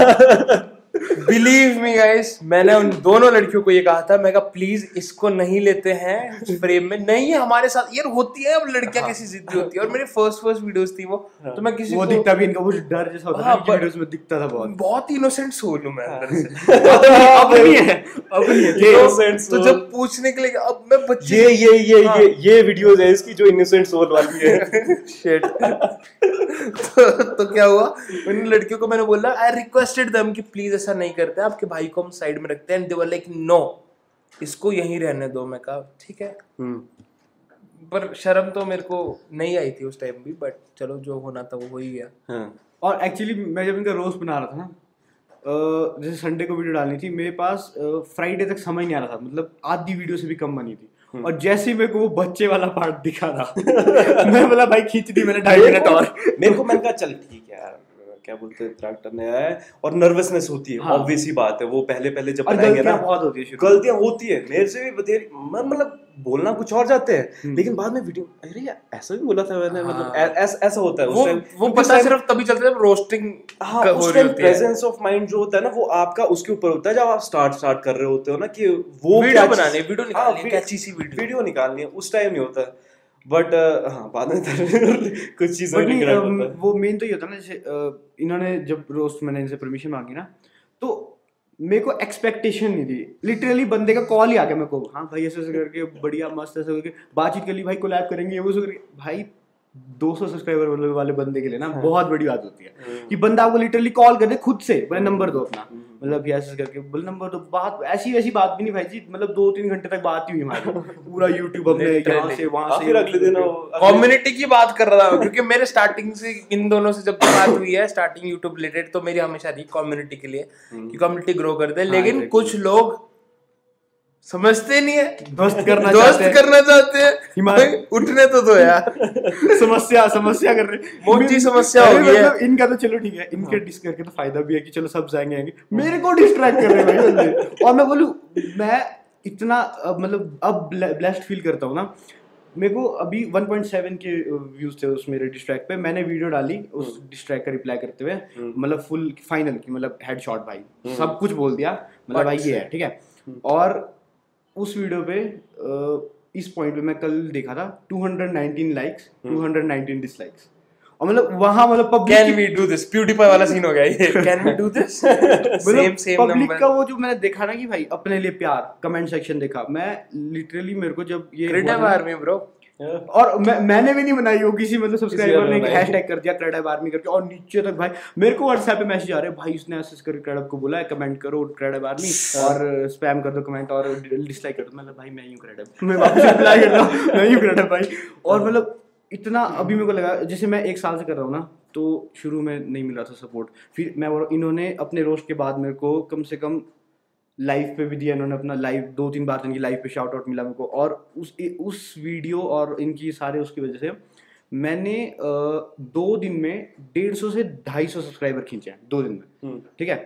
बिलीव मी गाइस मैंने उन दोनों लड़कियों को ये कहा था, मैं कहा प्लीज इसको नहीं लेते हैं फ्रेम में, नहीं है हमारे साथ यार होती है, अब लड़कियां कैसी जिद्दी होती है। और मेरे फर्स्ट वीडियोस थी वो, तो मैं किसी वो दिखता भी इनका वो डर जैसा होता था कि वीडियोस में दिखता था, बहुत इनोसेंट सोल हूं मैं अंदर से, अब नहीं है इनोसेंट। तो जब पूछने के लिए अब मैं बच्चे ये वीडियोस है इसकी जो इनोसेंट सोल वाली है, शिट। तो क्या हुआ उन लड़कियों को मैंने बोला, आई रिक्वेस्टेड देम कि प्लीज ऐसा नहीं करते, आपके भाई को हम साइड में रखते हैं, and they were like no इसको यहीं रहने दो। मैं कहा ठीक है, पर शर्म तो मेरे को नहीं आई थी उस टाइम भी, बट चलो जो होना था वो हो ही गया। और एक्चुअली मैं जब इनका रोस्ट बना रहा था ना, जैसे संडे को वीडियो डालनी थी, मेरे पास फ्राइडे तक समय नहीं आ रहा था, मतलब आधी वीडियो से भी कम बनी थी, और जैसे ही मेरे को वो बच्चे वाला पार्ट दिखा था मैं बोला भाई खींच दी मैंने 2.5 मिनट और, मेरे को मैंने कहा चल ठीक है यार, क्या बोलते हैं ट्रैक्टर में आया है, और नर्वसनेस होती है, ऑब्वियस ही बात है, वो पहले जब बनाएंगे ना बहुत होती है, गलतियां होती है, मेरे से भी मतलब बोलना कुछ और जाते हैं, लेकिन बाद में वीडियो अरे यार ऐसा भी बोला था मैंने, मतलब ऐसा होता है वो पता सिर्फ तभी चलता है जब रोस्टिंग हो रही होती है। प्रेजेंस ऑफ माइंड जो होता है ना वो आपका उसके ऊपर होता है, जब आप स्टार्ट कर रहे होते हो ना कि वो वीडियो बनाने वीडियो निकालनी है उस टाइम नहीं होता है, बट हाँ बाद में कुछ चीज़ें वो मेन तो ये होता है ना, जैसे इन्होंने जब रोस्ट मैंने इनसे परमिशन मांगी ना, तो मेरे को एक्सपेक्टेशन नहीं थी, लिटरली बंदे का कॉल ही आ गया मेरे को, हाँ भाई ऐसे करके बढ़िया मस्त ऐसे करके बातचीत कर ली, भाई कोलैब करेंगे ये वो करके, भाई 200 सब्सक्राइबर वाले बंदे के लिए ना बहुत बड़ी बात होती है कि बंदा आपको लिटरली कॉल कर दे खुद से, बोले नंबर दो अपना, मतलब ऐसे करके बोले नंबर दो, बात ऐसी बात भी नहीं भाई जी, मतलब 2-3 घंटे तक बात ही हुई हमारी, पूरा यूट्यूब हमने यहाँ से वहाँ से, अगले दिन कम्युनिटी की बात कर रहा था क्योंकि मेरे स्टार्टिंग से इन दोनों से जब बात हुई है स्टार्टिंग यूट्यूब रिलेटेड, तो मेरी हमेशा रही कम्युनिटी के लिए कि कम्युनिटी ग्रो करते हैं, लेकिन कुछ लोग समझते नहीं है, दोस्त करना चाहते हैं भाई उठने तो दो यार समस्या कर रहे मोटी समस्या हो गई है, मतलब इनका तो चलो ठीक है, इनके डिस करके तो फायदा भी है कि चलो सब जाएंगे, मेरे को डिस्ट्रैक्ट कर रहे हैं भाई। और मैं बोलूं मैं इतना मतलब अब ब्लेस्ड फील करता हूँ ना, मेरे को अभी 1.7 के व्यूज थे उस मेरे डिस्ट्रैक पे, मैंने वीडियो डाली उस डिस्ट्रैक का रिप्लाई करते हुए, मतलब फुल फाइनल की मतलब हेडशॉट भाई सब कुछ बोल दिया, मतलब भाई ये है ठीक है। और उस वीडियो पे इस पॉइंट पे मैं कल देखा था 219 लाइक्स 219 डिसलाइक्स, और मतलब वहां मतलब public can we do this beautify वाला सीन हो गया ये, can we do this same public का वो जो मैंने देखा ना कि भाई अपने लिए प्यार, कमेंट सेक्शन देखा मैं लिटरली, मेरे को जब ये क्रेडिट आर्मी ब्रो, और मैंने भी नहीं बनाई हो किसी मतलब सब्सक्राइबर ने हैशटैग कर दिया क्रेडिट आर्मी करके, और नीचे तक भाई मेरे को व्हाट्सएप पे मैसेज आ रहे भाई उसने ऐसे करके क्रेडिट को बोला है, कमेंट करो क्रेडिट आर्मी और स्पैम कर दो कमेंट और डिसलाइक कर दो, मतलब भाई मैं यूं क्रेडिट मैं वापस रिप्लाई करता हूं मैं यूं क्रेडिट भाई। और मतलब इतना अभी मेरे को लगा जैसे मैं 1 साल से कर रहा हूँ ना, तो शुरू में नहीं मिला था सपोर्ट। फिर मैं और इन्होंने अपने रोस्ट के बाद मेरे को कम से कम लाइव पे भी दिया इन्होंने अपना, लाइव 2-3 बार इनकी लाइव पे शाउट आउट मिला मेरे को। और उस वीडियो और इनकी सारे उसकी वजह से मैंने 2 दिन में 150 से 250 सब्सक्राइबर खींचे हैं 2 दिन में, ठीक है।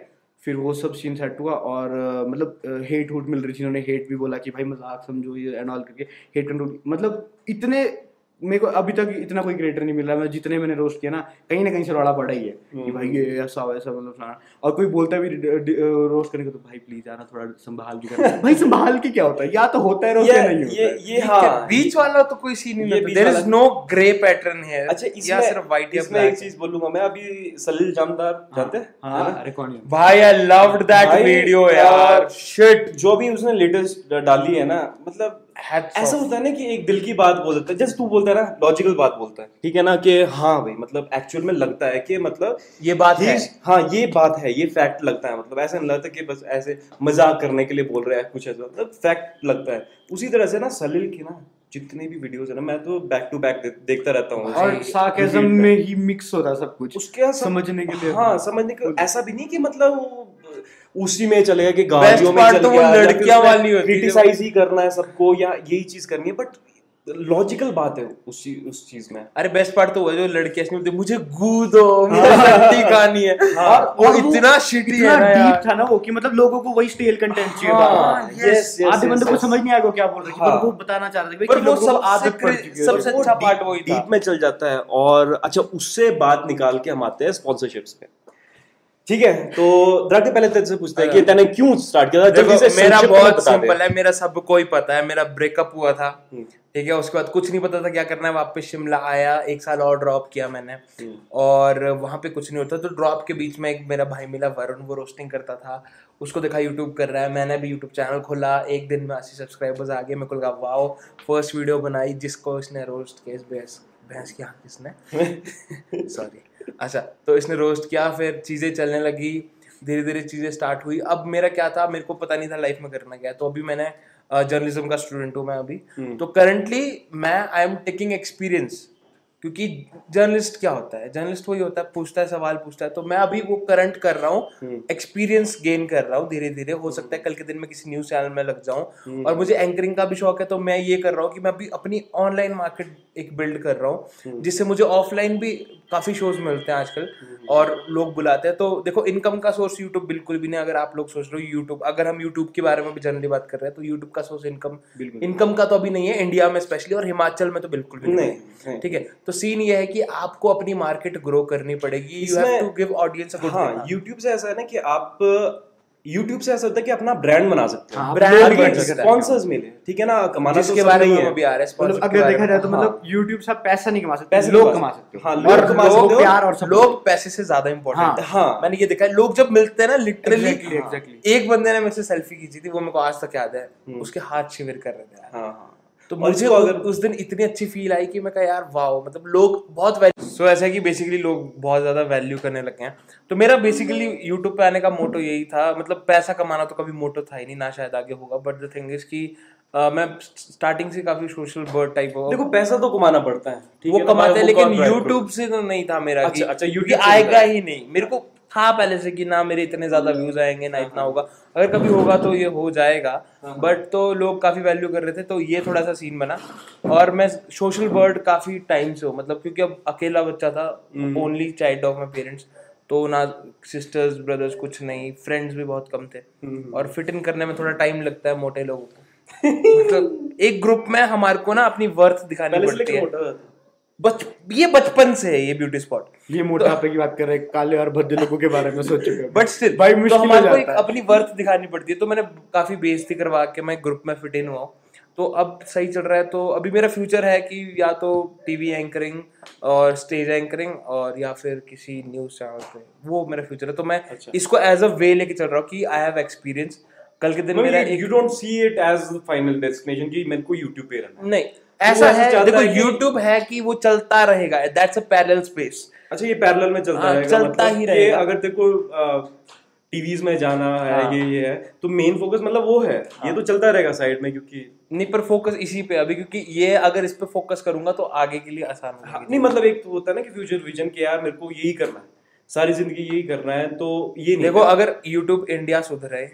फिर वो सब सीन सेट हुआ और मतलब हेट हुट मिल रही थी, इन्होंने हेट भी बोला कि भाई मजाक समझो ये एंड ऑल करके हेट कंट्रोल। मतलब इतने मेरे को अभी तक इतना कोई क्रिएटर नहीं मिल रहा है, मैं जितने मैंने रोस्ट किया ना कहीं से रौला पड़ा ही है कि भाई ये ऐसा वैसा मतलब फलाना। और कोई बोलता भी रोस्ट करने को तो भाई प्लीज यार थोड़ा संभाल के कर भाई संभाल के क्या होता है, या तो होता है रोस्ट या नहीं होता है। ये हां बीच वाला तो कोई सीन नहीं है, there is no grey pattern है। अच्छा इसमें सिर्फ व्हाइट या ब्लैक। मैं एक चीज बोलूंगा, मैं अभी सलील जामदार जानते हैं, अरे कौन है भाई, आई लव्ड दैट वीडियो यार, शिट जो भी उसने लेटेस्ट डाली है ना, मतलब ऐसा होता है ना कि एक दिल की बात बोल देता है, जैसे तू बोलता है ना लॉजिकल बात बोलता है, ठीक है ना, कि हाँ भाई मतलब एक्चुअल में लगता है कि मतलब ये बात है, हाँ ये बात है, ये फैक्ट लगता है, मतलब ऐसा नहीं लगता कि बस ऐसे मजाक करने के लिए बोल रहा है कुछ ऐसा, मतलब फैक्ट लगता है। उसी तरह से ना सलील की ना जितने भी वीडियोस है ना मैं तो बैक टू बैक देखता रहता हूँ, और सार्केज्म में ही मिक्स होता है सब कुछ उसके समझने के लिए। हाँ समझने के, ऐसा भी नहीं कि मतलब उसी में चलेगा कि गाड़ियों में चल गया, लड़कियां वाली क्रिटिसाइज ही करना है सबको या यही चीज करनी है, बट लॉजिकल बात है उस चीज में। अरे बेस्ट पार्ट तो वो जो लड़कियां इसमें मुझे गूदो मेरी कहानी है, और वो इतना शिटी है ना, डीप था ना वो कि मतलब लोगों को वही स्टेल कंटेंट चाहिए था, आधे बंदे को समझ नहीं आएगा क्या बोल रहे हैं, पर वो बताना चाह रहे थे कि लोगों को आदत पड़ चुकी है। सबसे अच्छा पार्ट वही था, डीप में चल जाता है। और अच्छा उससे बात निकाल के हम आते हैं स्पॉन्सरशिप्स पे, ठीक है। तो द्रव्य पहले तेरे से पूछते हैं कि तूने क्यों स्टार्ट किया था जल्दी से। मेरा बहुत सिंपल है, मेरा सब कोई पता है, मेरा ब्रेकअप हुआ था, ठीक है, उसके बाद कुछ नहीं पता था क्या करना है, वापस शिमला आया, 1 साल और ड्रॉप किया मैंने और वहां पे कुछ नहीं होता। तो ड्रॉप के बीच में एक मेरा भाई मिला वरुण, वो रोस्टिंग करता था, उसको देखा यूट्यूब कर रहा है, मैंने भी यूट्यूब चैनल खोला, 1 दिन में 80 सब्सक्राइबर्स आ गए, मेरे को लगा वाओ। फर्स्ट वीडियो बनाई जिसको इसने रोस्ट केस बेस भैंस किया किसने सॉरी अच्छा तो इसने रोस्ट किया, फिर चीज़ें चलने लगी, धीरे धीरे चीज़ें स्टार्ट हुई। अब मेरा क्या था, मेरे को पता नहीं था लाइफ में करना क्या है। तो अभी मैंने जर्नलिज्म का स्टूडेंट हूँ मैं अभी, तो करंटली मैं आई एम टेकिंग एक्सपीरियंस, क्योंकि जर्नलिस्ट क्या होता है, जर्नलिस्ट वही होता है पूछता है सवाल पूछता है, तो मैं अभी वो करंट कर रहा हूँ, एक्सपीरियंस गेन कर रहा हूँ धीरे धीरे। हो सकता है कल के दिन में किसी न्यूज़ चैनल में लग जाऊँ, और मुझे एंकरिंग का भी शौक है, तो मैं ये कर रहा हूँ कि मैं अभी अपनी ऑनलाइन मार्केट एक बिल्ड कर रहा हूँ, जिससे मुझे ऑफलाइन भी काफ़ी शोज मिलते हैं आजकल और लोग बुलाते हैं। तो देखो इनकम का सोर्स यूट्यूब बिल्कुल भी नहीं। अगर आप लोग सोच रहे हो यूट्यूब, अगर हम यूट्यूब के बारे में भी जनरली बात कर रहे हैं, तो यूट्यूब का सोर्स इनकम का तो अभी नहीं है इंडिया में स्पेशली, और हिमाचल में तो बिल्कुल भी नहीं, ठीक है। तो सीन ये है कि आपको अपनी मार्केट ग्रो करनी पड़ेगी, you have to give audience a good number. YouTube से ऐसा है ना कि आप यूट्यूब से ऐसा होता है कि अपना ब्रांड बना सकते हैं, ब्रांड के स्पॉन्सर्स मिले, ठीक है ना, कमाना तो बारे में अभी आ रहा है स्पॉन्सर। अगर देखा जाए तो मतलब यूट्यूब से पैसा नहीं कमा सकते, लोग कमा सकते हो, लोग कमा सकते हो, प्यार और लोग पैसे से ज्यादा इंपॉर्टेंट है। हां मैंने ये देखा है, लोग जब मिलते हैं ना लिटरली, एग्जैक्टली एक बंदे ने मेरे से सेल्फी खींची थी, वो मेरे को आज तक याद है, उसके हाथ शिविर कर रहे थे। हां हां तो मुझे अगर उस दिन इतनी अच्छी फील आई कि मैं कहा यार वाह, मतलब लोग बहुत वैल्यू। सो ऐसा है कि बेसिकली लोग बहुत ज़्यादा वैल्यू करने लगे हैं। तो मेरा बेसिकली यूट्यूब पे आने का मोटो यही था, मतलब पैसा कमाना तो कभी मोटो था ही नहीं, ना शायद आगे होगा, बट द थिंग इज कि मैं स्टार्टिंग से काफी सोशल बर्ड टाइप हो। देखो पैसा तो कमाना पड़ता है, वो कमाते हैं, लेकिन यूट्यूब से तो नहीं था मेरा, आएगा ही नहीं मेरे को था पहले से कि ना मेरे इतने ज्यादा व्यूज आएंगे ना इतना होगा, अगर कभी होगा तो ये हो जाएगा, बट तो लोग काफ़ी वैल्यू कर रहे थे, तो ये थोड़ा सा सीन बना। और मैं सोशल बर्ड काफ़ी टाइम से हूँ, मतलब क्योंकि अब अकेला बच्चा था, only child of my parents, तो ना सिस्टर्स ब्रदर्स कुछ नहीं, फ्रेंड्स भी बहुत कम थे, और फिट इन करने में थोड़ा टाइम लगता है मोटे लोगों को मतलब एक ग्रुप में हमारे को ना अपनी वर्थ दिखानी पड़ती है, ये बचपन से है ये ब्यूटी स्पॉट। ये मोटापे की बात कर रहे हैं, काले और भद्दे लोगों के बारे में सोच चुके हैं, बट स्टिल भाई मुश्किल हो जाता है, अपनी वर्थ दिखानी पड़ती है। तो मैंने काफी बेइज्जती करवा के मैं ग्रुप में फिट इन हुआ, तो अब सही चल रहा है। तो अभी मेरा फ्यूचर है कि या तो टीवी एंकरिंग और स्टेज एंकरिंग और या फिर किसी न्यूज चैनल पे, वो मेरा फ्यूचर है। तो मैं इसको एज अ वे लेके चल रहा हूँ कि आई हैव एक्सपीरियंस, कल के दिन मेरा you don't see it as final destination कि मेरे को यूट्यूब पे रहना है, नहीं ऐसा है। देखो YouTube है कि वो चलता रहेगा, that's a parallel space। अच्छा ये पैरेलल में चलता रहेगा, चलता ही रहेगा। अगर देखो टीवीज में जाना है, हाँ। ये है तो मेन फोकस मतलब वो है, हाँ। ये तो चलता रहेगा साइड में क्योंकि नहीं, पर फोकस इसी पे अभी क्योंकि ये अगर इस पे फोकस करूंगा तो आगे के लिए आसान होगा। हाँ, नहीं मतलब एक तो होता है ना कि फ्यूचर विजन के यार मेरे को यही करना है सारी जिंदगी यही करना है, तो ये देखो अगर यूट्यूब इंडिया सुधरे,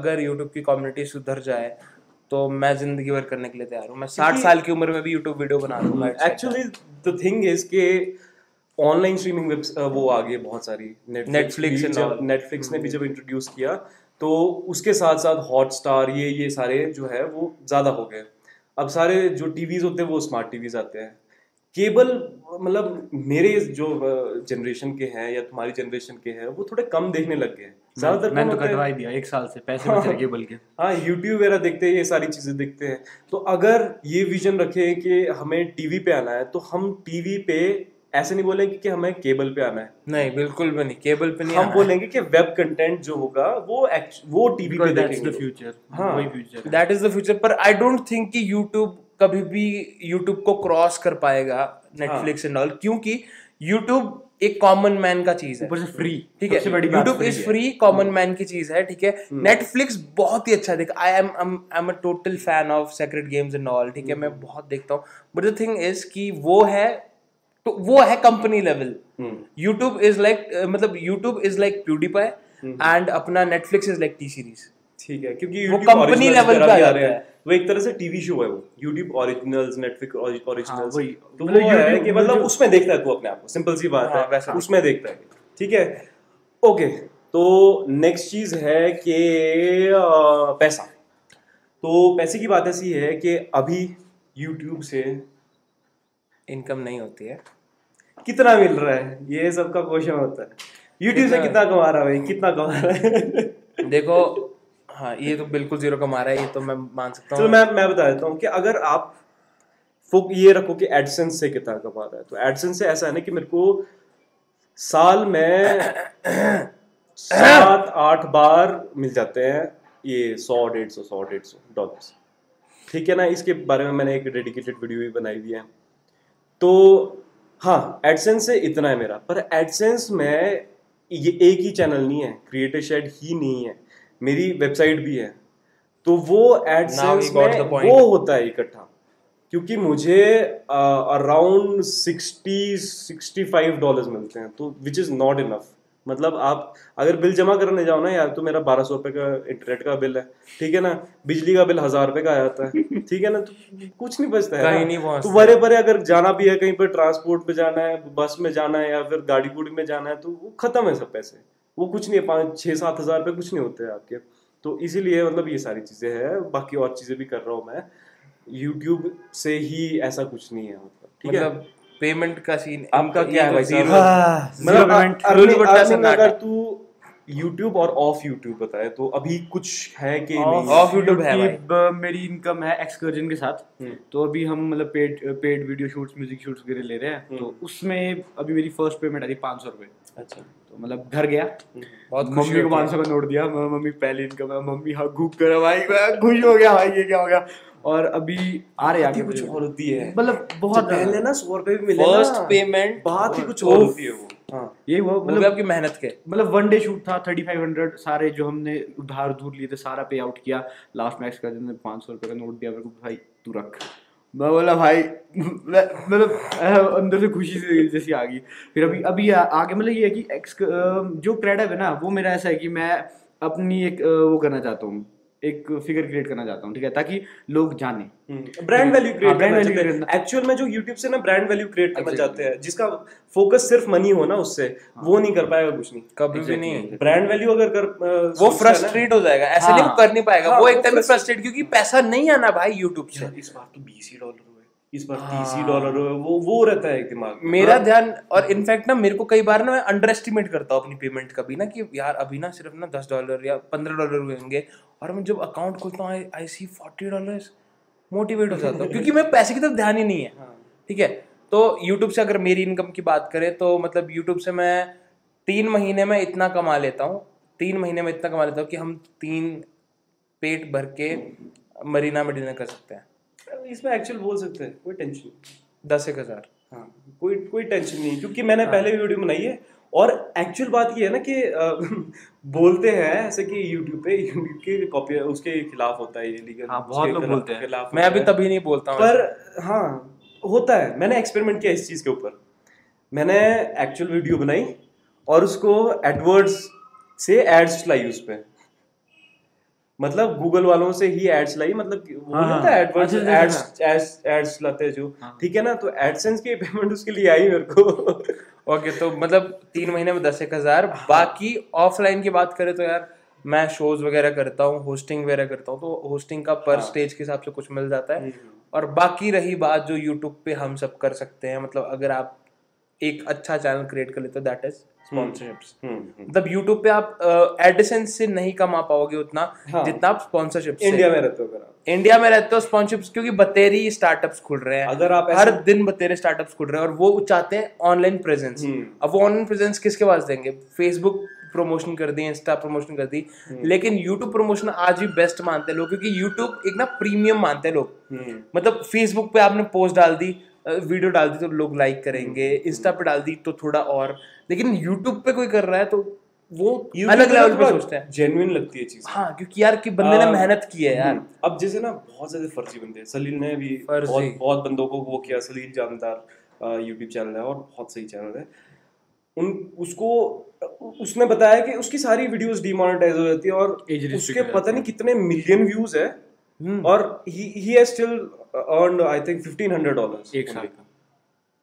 अगर यूट्यूब की कम्युनिटी सुधर जाए तो मैं जिंदगी भर करने के लिए तैयार हूँ। मैं 60 साल की उम्र में भी यूट्यूब वीडियो बना लूंगा। एक्चुअली द थिंग इज के ऑनलाइन स्ट्रीमिंग वो आ गई बहुत सारी, नेटफ्लिक्स ने भी जब इंट्रोड्यूस किया तो उसके साथ साथ हॉटस्टार ये सारे जो है वो ज़्यादा हो गए। अब सारे जो टीवीज होते हैं वो स्मार्ट टीवीज आते हैं। केबल मतलब मेरे जो जनरेशन के हैं या तुम्हारी जनरेशन के हैं वो थोड़े कम देखने लग गए, ज्यादातर मैंने तो कटवा दिया 1 साल से पैसे बच रहे केबल के। हाँ, यूट्यूब वगैरह देखते हैं, ये सारी चीजें देखते हैं। तो अगर ये विजन रखें कि हमें टीवी पे आना है तो हम टीवी पे ऐसे नहीं बोलेंगे कि हमें केबल पे आना है, नहीं बिल्कुल भी नहीं, केबल पे नहीं हम बोलेंगे कि वेब कंटेंट जो होगा वो टीवी पे देखेंगे। Future that is the future. पर आई डोंट थिंक कि यूट्यूब कभी भी यूट्यूब को क्रॉस कर पाएगा नेटफ्लिक्स एंड ऑल, क्योंकि यूट्यूब एक कॉमन मैन का चीज है, ऊपर से फ्री, ठीक है, YouTube is free, common man की चीज है, ठीक है। नेटफ्लिक्स बहुत ही अच्छा, देखा I am a total fan of Sacred Games and all, ठीक है, मैं बहुत देखता हूँ। बट द थिंग इज कि वो है तो वो है company level, YouTube is like मतलब YouTube is like PewDiePie and अपना Netflix is like T Series, ठीक है, क्योंकि वो कंपनी लेवल पे आ रहा है, वो एक तरह से टीवी शो है वो, YouTube ओरिजिनल्स, Netflix ओरिजिनल्स, तो वो है कि मतलब उसमें देखता है तू अपने आप को, सिंपल सी बात है, वैसा उसमें देखता है, ठीक है। ओके, तो नेक्स्ट चीज है कि पैसा। तो पैसे की बात ऐसी है कि अभी YouTube से इनकम नहीं होती है, कितना मिल रहा है ये सबका क्वेश्चन होता है, YouTube से कितना कमा रहा है भाई, कितना कमा रहा है। देखो हाँ, ये तो बिल्कुल जीरो कमा रहा है, ये तो मैं मान सकता हूँ। मैं बता देता हूँ कि अगर आप ये रखो कि एडसेंस से कितना कमा रहा है, तो एडसेंस से ऐसा है ना कि मेरे को साल में 7-8 बार मिल जाते हैं ये 100-150 डॉलर्स, ठीक है ना। इसके बारे में मैंने एक डेडिकेटेड वीडियो भी बनाई हुई है। तो हाँ, एडसेंस से इतना है मेरा, पर एडसेंस में ये एक ही चैनल नहीं है, क्रिएटिव शेड ही नहीं है, मेरी वेबसाइट भी है, तो वो एडसेंस में वो होता है इकट्ठा, क्योंकि मुझे अराउंड 60-65 डॉलर्स मिलते हैं, तो विच इज नॉट इनफ। मतलब आप अगर बिल जमा करने जाओ ना यार, तो मेरा 1200 रुपए का इंटरनेट का बिल है, ठीक है ना, बिजली का बिल 1000 रुपए का आ जाता है, ठीक है ना, तो कुछ नहीं बचता है, कहीं नहीं। तो बड़े बड़े अगर जाना भी है कहीं पर, ट्रांसपोर्ट में जाना है, बस में जाना है या फिर गाड़ी गुड़ी में जाना है, तो वो खत्म है सब पैसे, वो कुछ नहीं है, 5-7 हजार रुपये कुछ नहीं होते हैं आपके। तो इसीलिए मतलब ये सारी चीज़ें हैं, बाकी और चीज़ें भी कर रहा हूँ मैं, यूट्यूब से ही ऐसा कुछ नहीं है, मतलब पेमेंट का सीन आपका क्या है भाई? मतलब अगर तू यूट्यूब और ऑफ यूट्यूब बताए तो अभी कुछ है कि नहीं? ऑफ यूट्यूब है भाई, मेरी इनकम है एक्सकर्जन के साथ, तो अभी हम मतलब paid video shoots, music shoots वगैरह ले रहे हैं, तो उसमें अभी मेरी फर्स्ट पेमेंट आ रही 500 रुपये। अच्छा, मतलब घर गया, बहुत मम्मी को 500 का नोट दिया, मम्मी पहले इनकम है, मम्मी हाँ घूक कर भाई खुश हो गया भाई, ये क्या हो गया। और अभी आ रहे आगे कुछ और होती है, मतलब बहुत पहले ना 100 रुपए भी मिले, फर्स्ट पेमेंट बात ही कुछ और होती है वो। हाँ, ये हुआ मतलब आपकी मेहनत के, मतलब 1 डे शूट था, 3500 सारे जो हमने उधार उधूर लिए थे सारा पे आउट किया, लास्ट मैक्स का जिसने 500 रुपए का नोट दिया मेरे को, भाई तू रख, मैं बोला भाई मतलब अंदर से खुशी से जैसी आ गई। फिर अभी अभी आगे मतलब ये है कि जो क्रेडिट है ना वो मेरा ऐसा है कि मैं अपनी एक वो करना चाहता हूँ, एक फिगर क्रिएट करना चाहता हूँ, ठीक है, ताकि लोग जाने, ब्रांड वैल्यू क्रिएट करना चाहते हैं एक्चुअल में, जो यूट्यूब से ना ब्रांड वैल्यू क्रिएट करना चाहते हैं, जिसका फोकस सिर्फ मनी हो ना, उससे वो नहीं कर पाएगा कुछ, नहीं कभी भी नहीं। ब्रांड वैल्यू अगर कर वो फ्रस्ट्रेट हो जाएगा, ऐसे नहीं वो कर नहीं पाएगा, वो एक टाइम फ्रस्ट्रेट, क्योंकि पैसा नहीं आना भाई यूट्यूब से। इस बार तो $20 इस बार $30 वो रहता है दिमाग मेरा ध्यान। और इनफैक्ट ना मेरे को कई बार ना मैं अंडर एस्टिमेट करता हूँ अपनी पेमेंट का भी ना, कि यार अभी ना सिर्फ ना $10 या $15 हुए होंगे, और मैं जब अकाउंट खोलता हूँ आई सी $40, मोटिवेट हो जाता हूँ क्योंकि मैं पैसे की तरफ ध्यान ही नहीं है, ठीक है। तो यूट्यूब से अगर मेरी इनकम की बात करें तो मतलब यूट्यूब से मैं 3 महीने में इतना कमा लेता हूँ, 3 महीने में इतना कमा लेता हूँ कि हम 3 पेट भर के मरीना में डिनर कर सकते हैं। इसमें एक्चुअल बोल सकते हैं, कोई टेंशन 10,000, हाँ कोई टेंशन नहीं, क्योंकि मैंने पहले वीडियो बनाई है और एक्चुअल बात ये है ना कि बोलते हैं ऐसे कि YouTube पे YouTube के कॉपी उसके खिलाफ होता है इलीगल। हाँ, बहुत लोग बोलते हैं, मैं अभी तभी नहीं बोलता हूँ पर हाँ होता है। मैंने एक्सपेरिमेंट किया इस चीज़ के ऊपर, मैंने एक्चुअल वीडियो बनाई और उसको एडवर्ड्स से एड्स चलाई उस पर, मतलब गूगल वालों से ही एड्स लाई, मतलब वो होता है एडवर्ड्स एड्स चलाते जो, ठीक है ना। तो एडसेंस की पेमेंट उसके लिए आई मेरे को। ओके, तो मतलब 3 महीने में 10,000। बाकी ऑफलाइन की बात करें तो यार मैं शोज वगैरह करता हूँ, होस्टिंग वगैरह करता हूँ, तो होस्टिंग का पर स्टेज के हिसाब से कुछ मिल जाता है। और बाकी रही बात जो यूट्यूब पे हम सब कर सकते हैं, मतलब अगर आप एक अच्छा चैनल क्रिएट कर लेते हो दैट इज स्पॉन्सरशिप्स। मतलब यूट्यूब पे आप एडसेंस से नहीं कमा पाओगे उतना जितना आप स्पॉन्सरशिप। इंडिया में रहते हो, अगर इंडिया में रहते हो स्पॉन्सरशिप्स, क्योंकि बतेरी स्टार्टअप्स खुल रहे हैं, अगर आप हर दिन बतेरे स्टार्टअप्स खुल रहे हैं और वो चाहते हैं ऑनलाइन प्रेजेंस। अब वो ऑनलाइन प्रेजेंस किसके पास देंगे? फेसबुक प्रमोशन कर दी, इंस्टा प्रमोशन कर दी, लेकिन यूट्यूब प्रमोशन आज भी बेस्ट मानते हैं लोग, क्योंकि यूट्यूब एक ना प्रीमियम मानते हैं लोग। मतलब फेसबुक पे आपने पोस्ट डाल दी, वीडियो डाल दी तो लोग लाइक करेंगे, इंस्टा पे डाल दी तो थोड़ा और, लेकिन यूट्यूब पे कोई कर रहा है तो वो अलग लेवल पे सोचते हैं। जेन्युइन लगती है चीज़। हाँ, क्योंकि यार कि बंदे ने मेहनत की है यार। अब जैसे ना बहुत ज्यादा फर्जी बंदे हैं, सलील ने भी बहुत बंदों को वो किया। सलील जामदार यूट्यूब चैनल है और बहुत सही चैनल है, उसने बताया कि उसकी सारी वीडियोस डीमोनेटाइज हो जाती है और उसके पता नहीं कितने मिलियन व्यूज है और he has still earned I think $1,500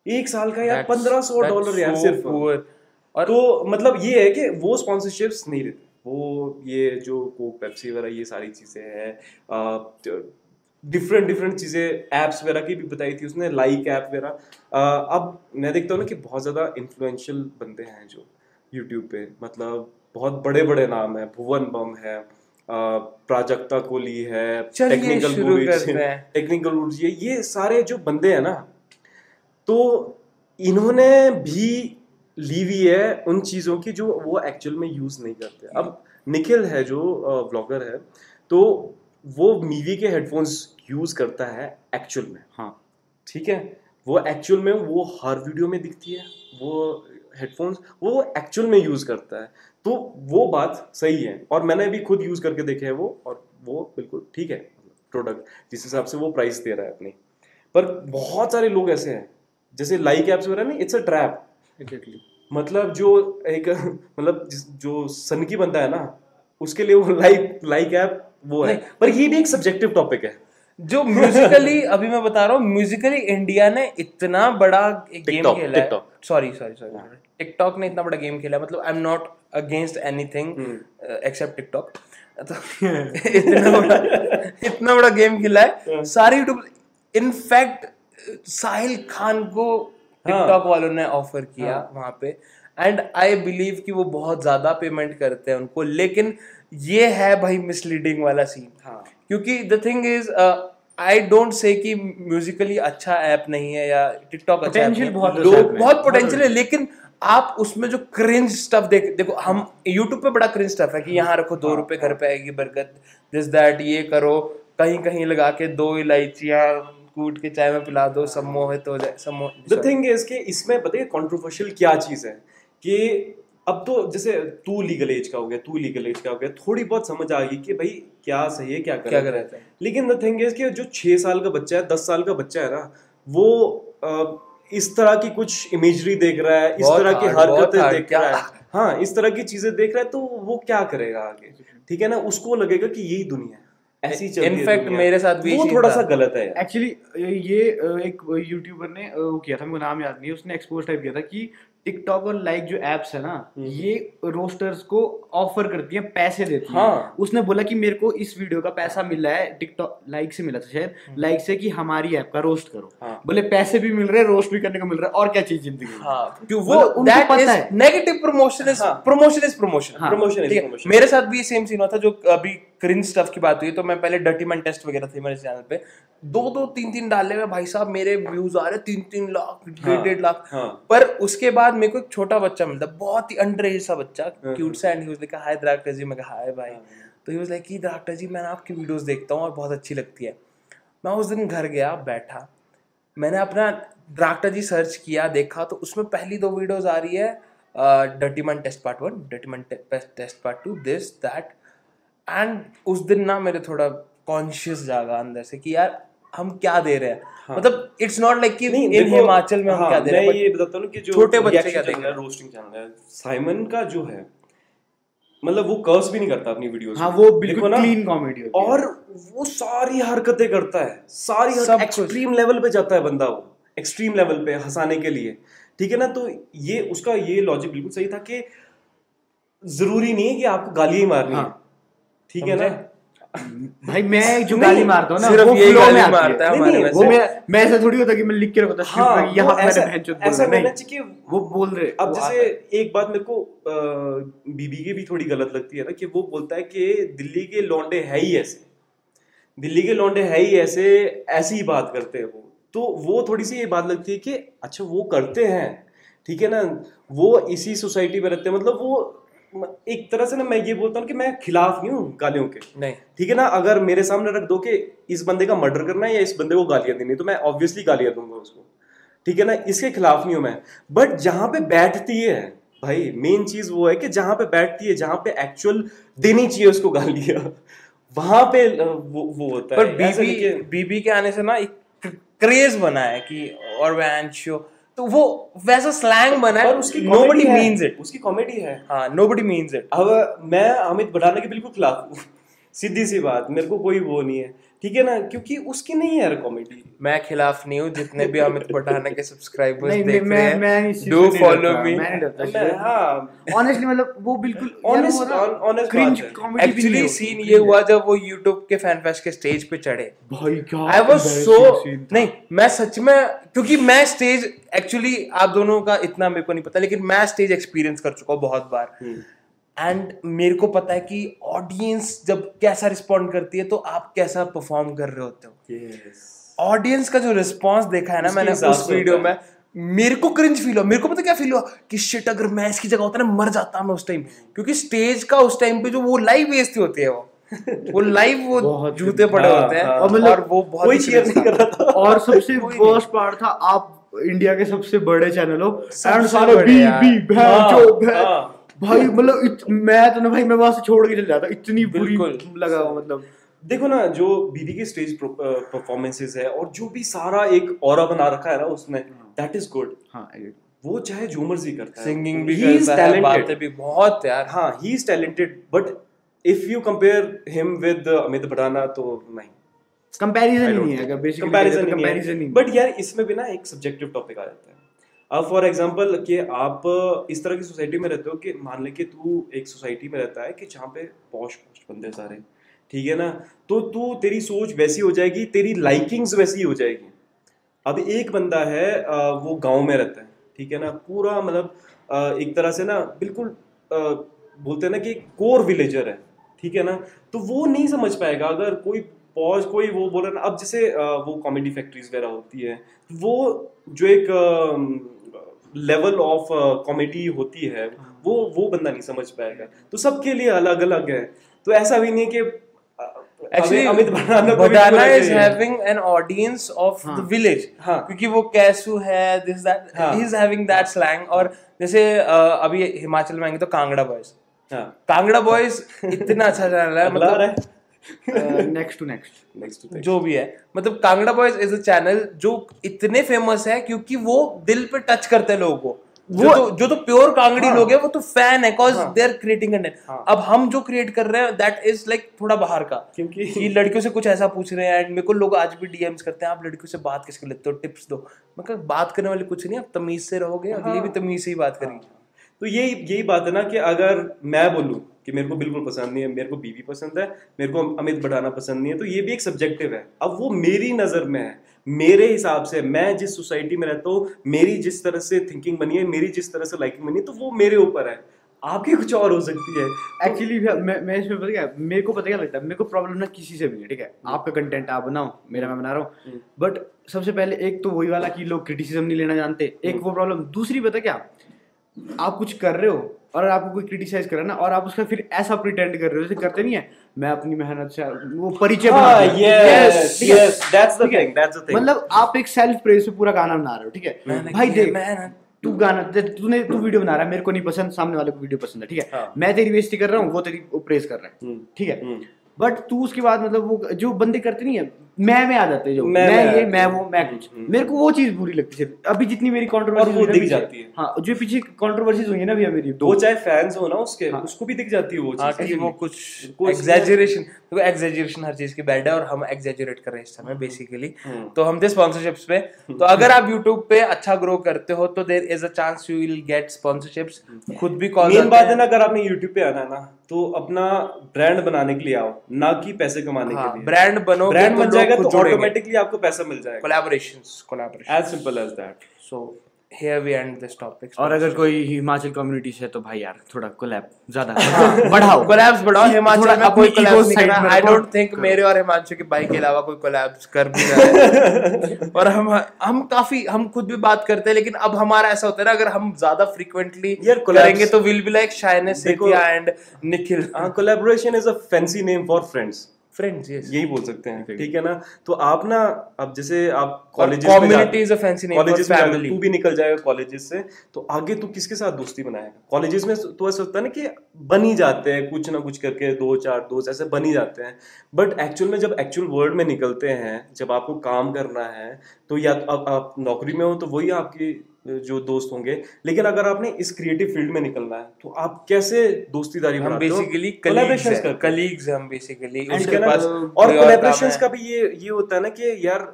एक साल का यार, $1,500 यार सिर्फ। और तो मतलब ये है कि वो स्पॉन्सरशिप्स नहीं रहते, वो ये जो कोक पेप्सी वगैरह ये सारी चीजें हैं, डिफरेंट चीज़ें, ऐप्स वगैरह की भी बताई थी उसने, लाइक ऐप वगैरह। अब मैं देखता हूँ ना कि बहुत ज़्यादा इन्फ्लुएंशियल बंदे हैं जो यूट्यूब पे, मतलब बहुत बड़े बड़े नाम हैं, भुवन बम है, प्राजक्ता कोली है, टेक्निकल गुरुजी है, ये सारे जो बंदे हैं ना, तो इन्होंने भी ली हुई है उन चीज़ों की जो वो एक्चुअल में यूज़ नहीं करते। अब निखिल है जो ब्लॉगर है, तो वो मीवी के हेडफोन्स यूज करता है एक्चुअल में। हाँ ठीक है, वो एक्चुअल में वो हर वीडियो में दिखती है वो हेडफोन्स, वो एक्चुअल में यूज करता है, तो वो बात सही है। और मैंने भी खुद यूज करके देखे है वो, और वो बिल्कुल ठीक है प्रोडक्ट जिस हिसाब से वो प्राइस दे रहा है अपनी। पर बहुत सारे लोग ऐसे हैं जैसे लाइक ऐप्स वगैरह ना, इट्स अ ट्रैप। एग्जैक्टली, मतलब जो एक मतलब जो सन की बनता है ना, उसके लिए वो लाइक ऐप वो है, पर ये भी एक सब्जेक्टिव टॉपिक है जो म्यूजिकली अभी मैं बता रहा हूँ, म्यूजिकली इंडिया ने इतना बड़ा गेम खेला है। सॉरी, टिकटॉक ने इतना बड़ा गेम खेला है, मतलब I am not against anything except TikTok. इतना बड़ा गेम खेला है सारे यूट्यूब। इनफैक्ट साहिल खान को टिकटॉक वालों ने ऑफर किया वहां पे, एंड आई बिलीव कि वो बहुत ज्यादा पेमेंट करते हैं उनको, लेकिन ये है भाई मिसलीडिंग वाला सीन। हाँ, क्योंकि the thing is I don't say कि म्यूजिकली अच्छा ऐप नहीं है या टिकटॉक अच्छा ऐप है, बहुत पोटेंशियल है, लेकिन आप उसमें जो क्रिंज स्टफ देखो हम यूट्यूब पे बड़ा क्रिंज स्टफ है कि यहाँ रखो 2 रुपए, घर पे आएगी बरकत, दिस दैट, ये करो, कहीं कहीं लगा के 2 इलायचियाँ कूट के चाय में पिला दो, सम्मोहित हो जाए। द थिंग इज कि इसमें बताइए कॉन्ट्रोवर्शियल क्या चीज़ है कि अब तो जैसे तू लीगल एज का हो गया, थोड़ी बहुत समझ आ गई कि भाई क्या सही है क्या गलत है, लेकिन द थिंग इज कि जो 6 साल का बच्चा है, 10 साल का बच्चा है ना, वो इस तरह की कुछ इमेजरी देख रहा है, इस तरह की हरकतें देख रहा है, हाँ इस तरह की चीजें देख रहा है, तो वो क्या करेगा आगे? ठीक है ना, उसको लगेगा कि यही दुनिया है, ऐसी चलती है। इनफैक्ट मेरे साथ भी वो थोड़ा सा गलत है। एक्चुअली ये एक यूट्यूबर ने वो किया था, मेरे नाम याद नहीं, उसने एक्सपोज टाइप किया था कि टिकटॉक और लाइक जो एप्स है ना, ये रोस्टर्स को ऑफर करती है, पैसे देती है। हाँ। उसने बोला कि मेरे को इस वीडियो का पैसा मिला है टिकटॉक लाइक से, मिला था शायद लाइक से, कि हमारी ऐप का रोस्ट करो। हाँ। बोले पैसे भी मिल रहे हैं, रोस्ट भी करने को मिल रहा है, और क्या चीज जिंदगी। हाँ। वो दैट इज नेगेटिव प्रमोशन। मेरे साथ भी सेम सीन हुआ था, जो अभी क्रिंज स्टफ की बात हुई, तो मैं पहले डर्टी मैन टेस्ट वगैरह थे मेरे चैनल पे, 2-3 डाले में भाई साहब मेरे व्यूज आ रहे 3-3 लाख, 1.5 लाख। पर उसके बाद मेरे को एक छोटा बच्चा मिलता, बहुत ही अंडर एज सा बच्चा, क्यूट सा, and he was like hi द्राक्टर जी। मैं कहा हाय भाई, तो ही वाज लाइक कि द्राक्टर जी मैं आपकी वीडियोस देखता हूँ और बहुत अच्छी लगती है। मैं उस दिन घर गया, बैठा, मैंने अपना द्राक्टर जी सर्च किया, देखा तो उसमें पहली 2 वीडियोज आ रही है dirty man test part 1, dirty man test part 2, this that. And उस दिन ना मेरे थोड़ा कॉन्शियस जागा अंदर से कि यार हम क्या दे रहे हैं. हाँ. मतलब इट्स नॉट लाइक कि इन हिमाचल में हम क्या दे रहे हैं. मैं ये बताता हूं कि जो छोटे बच्चे क्या देख रहे हैं, रोस्टिंग चैनल है साइमन का जो है, मतलब वो कर्स भी नहीं करता अपनी वीडियोस में. हाँ, वो बिल्कुल क्लीन कॉमेडी होती है और वो सारी हरकतें करता है, सारी हरकतें, एक्सट्रीम लेवल पे जाता है बंदा, वो एक्सट्रीम लेवल पे हंसाने के लिए. ठीक है ना, तो ये उसका ये लॉजिक बिल्कुल सही था कि जरूरी नहीं है कि आपको गालियां मारनी है. ठीक है ना भाई, मैं जो गाली मारता हूँ ना सिर्फ ये गाली मारता है हमारे वैसे, वो मैं ऐसा थोड़ी होता कि मैं लिख के रखता था यहाँ मैंने बहनचोद बोला, ऐसा नहीं चाहिए वो बोल रहे. अब जैसे एक बात मेरे को बीबी के भी थोड़ी गलत लगती है ना, कि वो बोलता है कि दिल्ली के लौंडे है ही ऐसे, दिल्ली के लौंडे है ही ऐसे, ऐसी ही बात करते हैं वो. तो वो थोड़ी सी ये बात लगती है कि अच्छा वो करते हैं, ठीक है ना, वो इसी सोसाइटी में रहते हैं, मतलब वो एक तरह से ना मैं ये बोलता हूँ कि मैं खिलाफ नहीं हूँ गालियों के, नहीं. ठीक है ना, अगर मेरे सामने रख दो कि इस बंदे का मर्डर करना है या इस बंदे को गालियाँ देनी, तो मैं ऑब्वियसली गालियाँ दूंगा उसको. ठीक है ना, इसके खिलाफ नहीं हूँ मैं. बट जहाँ पे बैठती है भाई, मेन चीज वो है कि जहाँ पे बैठती है, जहाँ पे एक्चुअल देनी चाहिए उसको गालियाँ, वहां पे वो होता है. पर बीबी के आने से ना एक क्रेज बना है कि और तो वो वैसा स्लैंग बना है, उसकी नोबडी मींस इट, उसकी कॉमेडी है. हाँ, नोबडी मींस इट. अब मैं अमित भड़ाना के बिल्कुल खिलाफ हूँ, सीधी सी बात, मेरे को कोई वो नहीं है. ठीक है ना, क्योंकि उसकी नहीं है कॉमेडी. मैं खिलाफ नहीं हूँ, जितने भी अमित भड़ाना के सब्सक्राइबर्स देख रहे हैं, डू फॉलो मी. ऑनेस्टली मतलब वो बिल्कुल ऑनेस्ट कॉमेडी. एक्चुअली सीन ये हुआ जब वो YouTube के फैन फेस्ट के स्टेज पे चढ़े भाई, क्या आई वाज सो नहीं, मैं सच में, क्योंकि मैं स्टेज एक्चुअली आप दोनों का इतना मेरे को नहीं पता, लेकिन मैं स्टेज एक्सपीरियंस कर चुका हूँ बहुत बार. एंड मेरे को पता है कि ऑडियंस जब कैसा रिस्पॉन्ड करती है, तो आप कैसा परफॉर्म कर रहे होते हो. ऑडियंस का जो रिस्पॉन्स देखा है ना मैंने उस वीडियो में, मेरे को क्रिंज फील हुआ. मेरे को पता क्या फील हुआ कि शिट, अगर मैं इसकी जगह होता ना मर जाता मैं उस टाइम, क्योंकि स्टेज का उस टाइम पे जो वो लाइव बेइज्जती होती है, वो लाइव वो जूते पड़े होते हैं और वो बहुत चीयर नहीं कर रहा था. और सबसे वर्स्ट पार्ट था, आप इंडिया के सबसे बड़े चैनल हो एंड सारे भाई, मतलब मैं तो ना भाई मैं वहां से छोड़ के चल जाता, इतनी बुरी लगा. मतलब देखो ना, जो बीबी की स्टेज परफॉर्मेंसेस है और जो भी सारा एक ऑरा बना रखा है ना उसने, दैट इज गुड. हाँ, वो चाहे जो मर्जी करता है, सिंगिंग भी करता है, बातें भी बहुत यार. हाँ, he is talented. But if you compare him with अमित भड़ाना, तो नहीं, कंपैरिजन ही नहीं है, बेसिकली कंपैरिजन नहीं. बट यार इसमें भी ना एक सब्जेक्टिव टॉपिक आ जाता है. अब फॉर एग्जाम्पल कि आप इस तरह की सोसाइटी में रहते हो कि मान ले कि तू एक सोसाइटी में रहता है कि जहाँ पे पॉश बंदे सारे, ठीक है ना, तो तू, तेरी सोच वैसी हो जाएगी, तेरी लाइकिंग्स वैसी हो जाएगी. अब एक बंदा है वो गांव में रहता है, ठीक है ना, पूरा मतलब एक तरह से ना बिल्कुल बोलते हैं ना कि कोर विलेजर है, ठीक है ना, तो वो नहीं समझ पाएगा अगर कोई पॉज कोई वो बोल रहा ना. अब जैसे वो कॉमेडी फैक्ट्रीज वगैरह होती है, वो जो एक लेवल ऑफ कॉमेडी होती है, वो बंदा नहीं समझ पाएगा. तो सबके लिए अलग अलग है, तो ऐसा भी नहीं कि actually अमित भड़ाना is having an audience of the village, क्योंकि वो कैसू है, this that, he is having that slang. और जैसे अभी हिमाचल में आएंगे तो कांगड़ा बॉयज, कांगड़ा बॉयज इतना अच्छा चैनल है, मतलब next to next जो भी है, मतलब Kangra boys is a channel जो इतने फेमस है क्योंकि वो दिल पे टच करते हैं लोगों को. जो तो प्योर कांगड़ी लोग हैं, वो तो फैन है, cause they are creating content. अब हम जो क्रिएट कर रहे हैं that is like थोड़ा बाहर का, क्योंकि लड़कियों से कुछ ऐसा पूछ रहे हैं. एंड मेरे को लोग आज भी DMs करते हैं, आप लड़कियों से बात कैसे लेते हो, टिप्स दो. मैं कहा बात करने वाली कुछ नहीं, आप तमीज से रहोगे, अगली भी तमीज से ही बात करेंगे. तो यही बात है ना कि अगर मैं बोलूँ कि मेरे को बिल्कुल पसंद नहीं है, मेरे को बीबी पसंद है, मेरे को अमित भड़ाना पसंद नहीं है, तो ये भी एक सब्जेक्टिव है. अब वो मेरी नज़र में है, मेरे हिसाब से, मैं जिस सोसाइटी में रहता हूँ, मेरी जिस तरह से थिंकिंग बनी है, मेरी जिस तरह से लाइकिंग बनी है, तो वो मेरे ऊपर है, आपकी कुछ और हो सकती है. एक्चुअली मैं इसमें पता क्या, मेरे को पता क्या लगता है, मेरे को प्रॉब्लम ना किसी से भी नहीं. ठीक है, आपका कंटेंट आप बनाओ, मेरा मैं बना रहा हूँ, बट सबसे पहले एक तो वही वाला कि लोग क्रिटिसिज्म नहीं लेना जानते, एक वो प्रॉब्लम. दूसरी पता क्या, आप कुछ कर रहे हो और आपको कोई क्रिटिसाइज कर रहा है ना, और आप उसका फिर ऐसा प्रिटेंड कर रहे हो जैसे करते नहीं है, मैं अपनी मेहनत से वो परिचय मतलब आप एक सेल्फ प्रेज से पूरा गाना बना रहे हो. ठीक है भाई, देख तू गाना तू वीडियो बना रहा है, मेरे को नहीं पसंद, सामने वाले को वीडियो पसंद है, ठीक है हाँ। मैं तेरी बेइज्जती कर रहा हूँ, वो तेरी प्रेस कर रहा है, ठीक है, बट तू उसके बाद मतलब वो जो बंदे करते नहीं है मैं आ जाते जो मैं ये मैं वो मैं कुछ, मेरे को वो चीज बुरी लगती है। अभी जितनी मेरी कंट्रोवर्सी दिख जाती है हाँ, जो पीछे कंट्रोवर्सीज हुई है ना, अभी मेरी वो चाहे फैंस हो ना उसके हाँ, उसको भी दिख जाती है वो चीज, वो कुछ एग्जैजरेशन, तो एग्जैजरेशन हर चीज की बैड है और हम एग्जैजरेट कर रहे हैं इस समय बेसिकली। तो हम थे स्पॉन्सरशिप्स पे, तो अगर आप YouTube पे अच्छा ग्रो करते हो तो there is a chance you will get sponsorships. खुद भी कॉल मेन बात है ना, अगर आपने YouTube पे आना है ना तो अपना ब्रांड बनाने के लिए आओ, ना कि पैसे कमाने के लिए। ब्रांड बनो, ब्रांड बन जाएगा तो ऑटोमेटिकली आपको पैसा मिल जाएगा। Collaborations, collaboration, as simple as that। So here we end this topic। और अगर कोई हिमाचल कम्युनिटी से तो भाई यार थोड़ा कोलैब ज्यादा बढ़ाओ, कोलैब्स बढ़ाओ हिमाचल में। कोई कोलैब्स नहीं करना, आई डोंट थिंक मेरे और हिमांशु के भाई के अलावा कोई कोलैब्स कर भी रहा है। और हम काफी हम खुद भी बात करते हैं, लेकिन अब हमारा ऐसा होता है ना, अगर हम ज्यादा फ्रीक्वेंटली करेंगे तो will be like शाइनेसी and Nikhil. Collaboration is a fancy name for friends, friends यही बोल सकते हैं, ठीक है ना। तो आप ना अब जैसे आप कॉलेजेस में तू भी निकल जाएगा कॉलेजेस से, तो आगे तू किसके साथ दोस्ती बनाएगा कॉलेजेस में। तो ऐसा होता है ना कि बन ही जाते हैं कुछ ना कुछ करके, दो चार दोस्त ऐसे बन ही जाते हैं, बट एक्चुअल में जब एक्चुअल वर्ल्ड में निकलते हैं, जब आपको काम करना है, तो या आप नौकरी में हो तो वही आपकी जो दोस्त होंगे, लेकिन अगर आपने इस क्रिएटिव फील्ड में निकलना है तो आप कैसे दोस्तीदारी बनाते हो। बेसिकली कलीग्स हम बेसिकली उसके पास, और कोलैबोरेशंस का भी ये होता है ना कि यार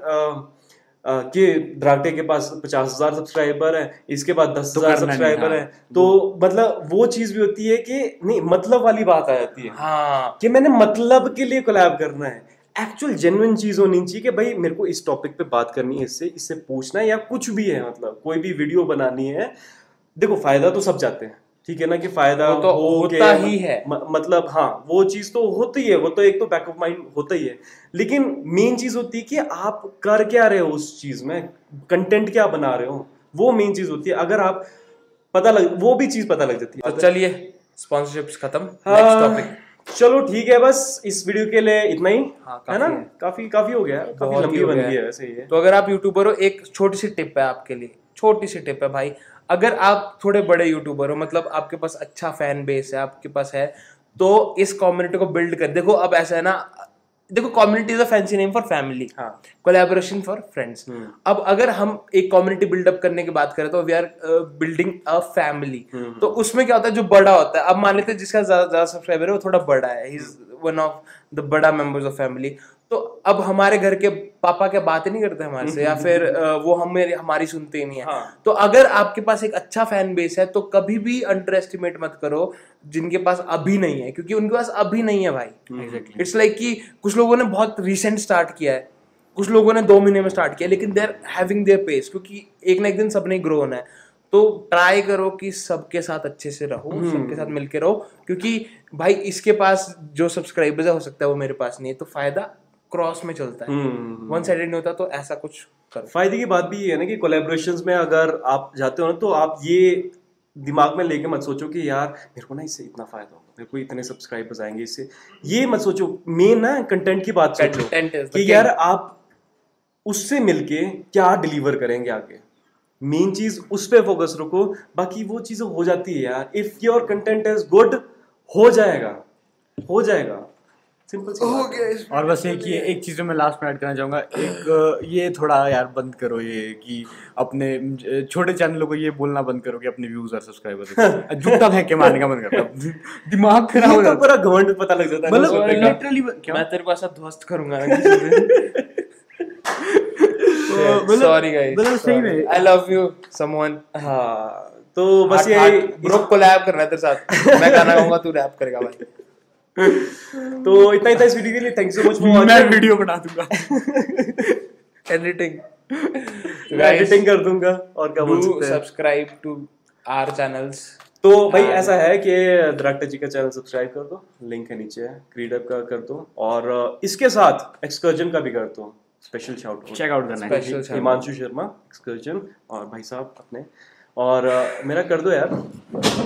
कि द्रागटे के पास 50,000 सब्सक्राइबर है, इसके पास 10,000 सब्सक्राइबर है, तो मतलब वो चीज भी होती है कि नहीं मतलब वाली बात आ जाती है हाँ, कि मैंने मतलब के लिए कोलैब करना है। एक्चुअल जेन्युइन चीज होनी चाहिए कि भाई मेरे को इस टॉपिक पे बात करनी है, इससे पूछना है या कुछ भी है, मतलब कोई भी वीडियो बनानी है। देखो फायदा तो सब जाते हैं, ठीक है ना, कि फायदा तो होता ही है, मतलब हाँ वो चीज तो होती है, वो तो एक तो बैक ऑफ माइंड होता ही है, लेकिन मेन चीज होती है कि आप कर क्या रहे हो उस चीज में, कंटेंट क्या बना रहे हो, वो मेन चीज होती है। अगर आप वो भी चीज पता लग जाती है। तो चलिए स्पॉन्सरशिप्स खत्म, नेक्स्ट टॉपिक। चलो ठीक है, बस इस वीडियो के लिए इतना ही हाँ, है ना, काफी हो गया, काफी लंबी बन गई है वैसे ये। तो अगर आप यूट्यूबर हो, एक छोटी सी टिप है आपके लिए, छोटी सी टिप है भाई। अगर आप थोड़े बड़े यूट्यूबर हो, मतलब आपके पास अच्छा फैन बेस है, आपके पास है, तो इस कम्युनिटी को बिल्ड कर। देखो अब ऐसा है ना, देखो community is a fancy name for family, collaboration for friends. अब अगर हम एक कम्युनिटी बिल्डअप करने की बात करें तो we are building a family. तो उसमें क्या होता है, जो बड़ा होता है, अब मान लेते हैं जिसका ज्यादा सब्सक्राइबर है वो थोड़ा बड़ा है, he is one of the बड़ा मेंबर्स ऑफ फैमिली। तो अब हमारे घर के पापा क्या बातें नहीं करते हमारे से, या फिर वो हमारी सुनते ही नहीं है हाँ। तो अगर आपके पास एक अच्छा फैन बेस है तो कभी भी अंडर एस्टिमेट मत करो जिनके पास अभी नहीं है, क्योंकि उनके पास अभी नहीं है भाई। इट्स लाइक कि कुछ लोगों ने बहुत रिसेंट स्टार्ट किया है, कुछ लोगों ने 2 महीने में स्टार्ट किया, लेकिन they are having their pace, क्योंकि एक ना एक दिन सबने ग्रो होना है। तो ट्राई करो कि सबके साथ अच्छे से रहो, सबके साथ मिलके रहो, क्योंकि भाई इसके पास जो सब्सक्राइबर्स है हो सकता है वो मेरे पास नहीं है, तो फायदा क्रॉस में चलता है, वन साइडेड नहीं होता। तो ऐसा कुछ करो। फायदे की बात भी ये है ना कि कोलैबोरेशंस में अगर आप जाते हो ना, तो आप ये दिमाग में लेके मत सोचो कि यार मेरे को ना इससे इतना फायदा होगा, मेरे को इतने सब्सक्राइबर्स आएंगे इससे, ये मत सोचो। मेन ना कंटेंट की बात सोचो कि यार आप उससे मिलके क्या डिलीवर करेंगे आगे, मेन चीज उस पर फोकस रखो, बाकी वो चीजें हो जाती है यार। If your content is good, हो जाएगा, हो जाएगा, सिंपल सी बात है। और बस एक चीज मैं लास्ट में ऐड करना चाहूँगा, एक ये थोड़ा यार बंद करो ये कि अपने छोटे चैनलों को ये बोलना बंद करो कि अपने व्यूज और सब्सक्राइबर झूठा फेंक के मारने का मन करता है, दिमाग खराब हो जाता है, घमंड पता लग जाता है, मतलब लिटरली मैं तेरे को ऐसा ध्वस्त करूंगा। Sorry guys, I love you someone. हाँ तो बस यही ब्रो, कोलैब करना है तेरे साथ, मैं गाना गाऊंगा तू रैप करेगा भाई। तो इतना इस वीडियो के लिए thanks so much for watching. मैं वीडियो बना दूंगा, एडिटिंग कर दूंगा, और क्या बोल सकते हैं, सब्सक्राइब टू आवर चैनल्स। तो भाई ऐसा है कि द्राक्टा जी का चैनल सब्सक्राइब कर दो, लिंक है नीचे, क्रीडअप का कर दो, और इसके साथ एक्सकर्जन का भी कर दो, स्पेशल शाउट चेकआउट करना है, हिमांशु शर्मा एक्सकर्जन और भाई साहब अपने। और मेरा कर दो यार,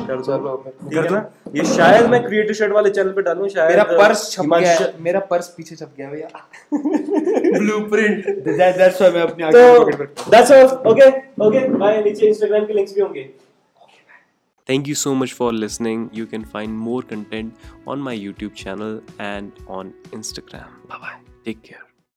कर दो ये शायद मैं क्रिएटिव शेड वाले चैनल पे डालूं, शायद मेरा पर्स छप गया है, मेरा पर्स पीछे छप गया भैया ब्लूप्रिंट, दैट्स व्हाई मैं अपनी आंखें पॉकेट में रखता हूं। That's all, okay okay bye. नीचे इंस्टाग्राम के लिंक्स भी होंगे। Thank you so much for listening. You can find more content on my YouTube channel and on Instagram. Bye bye. Take care.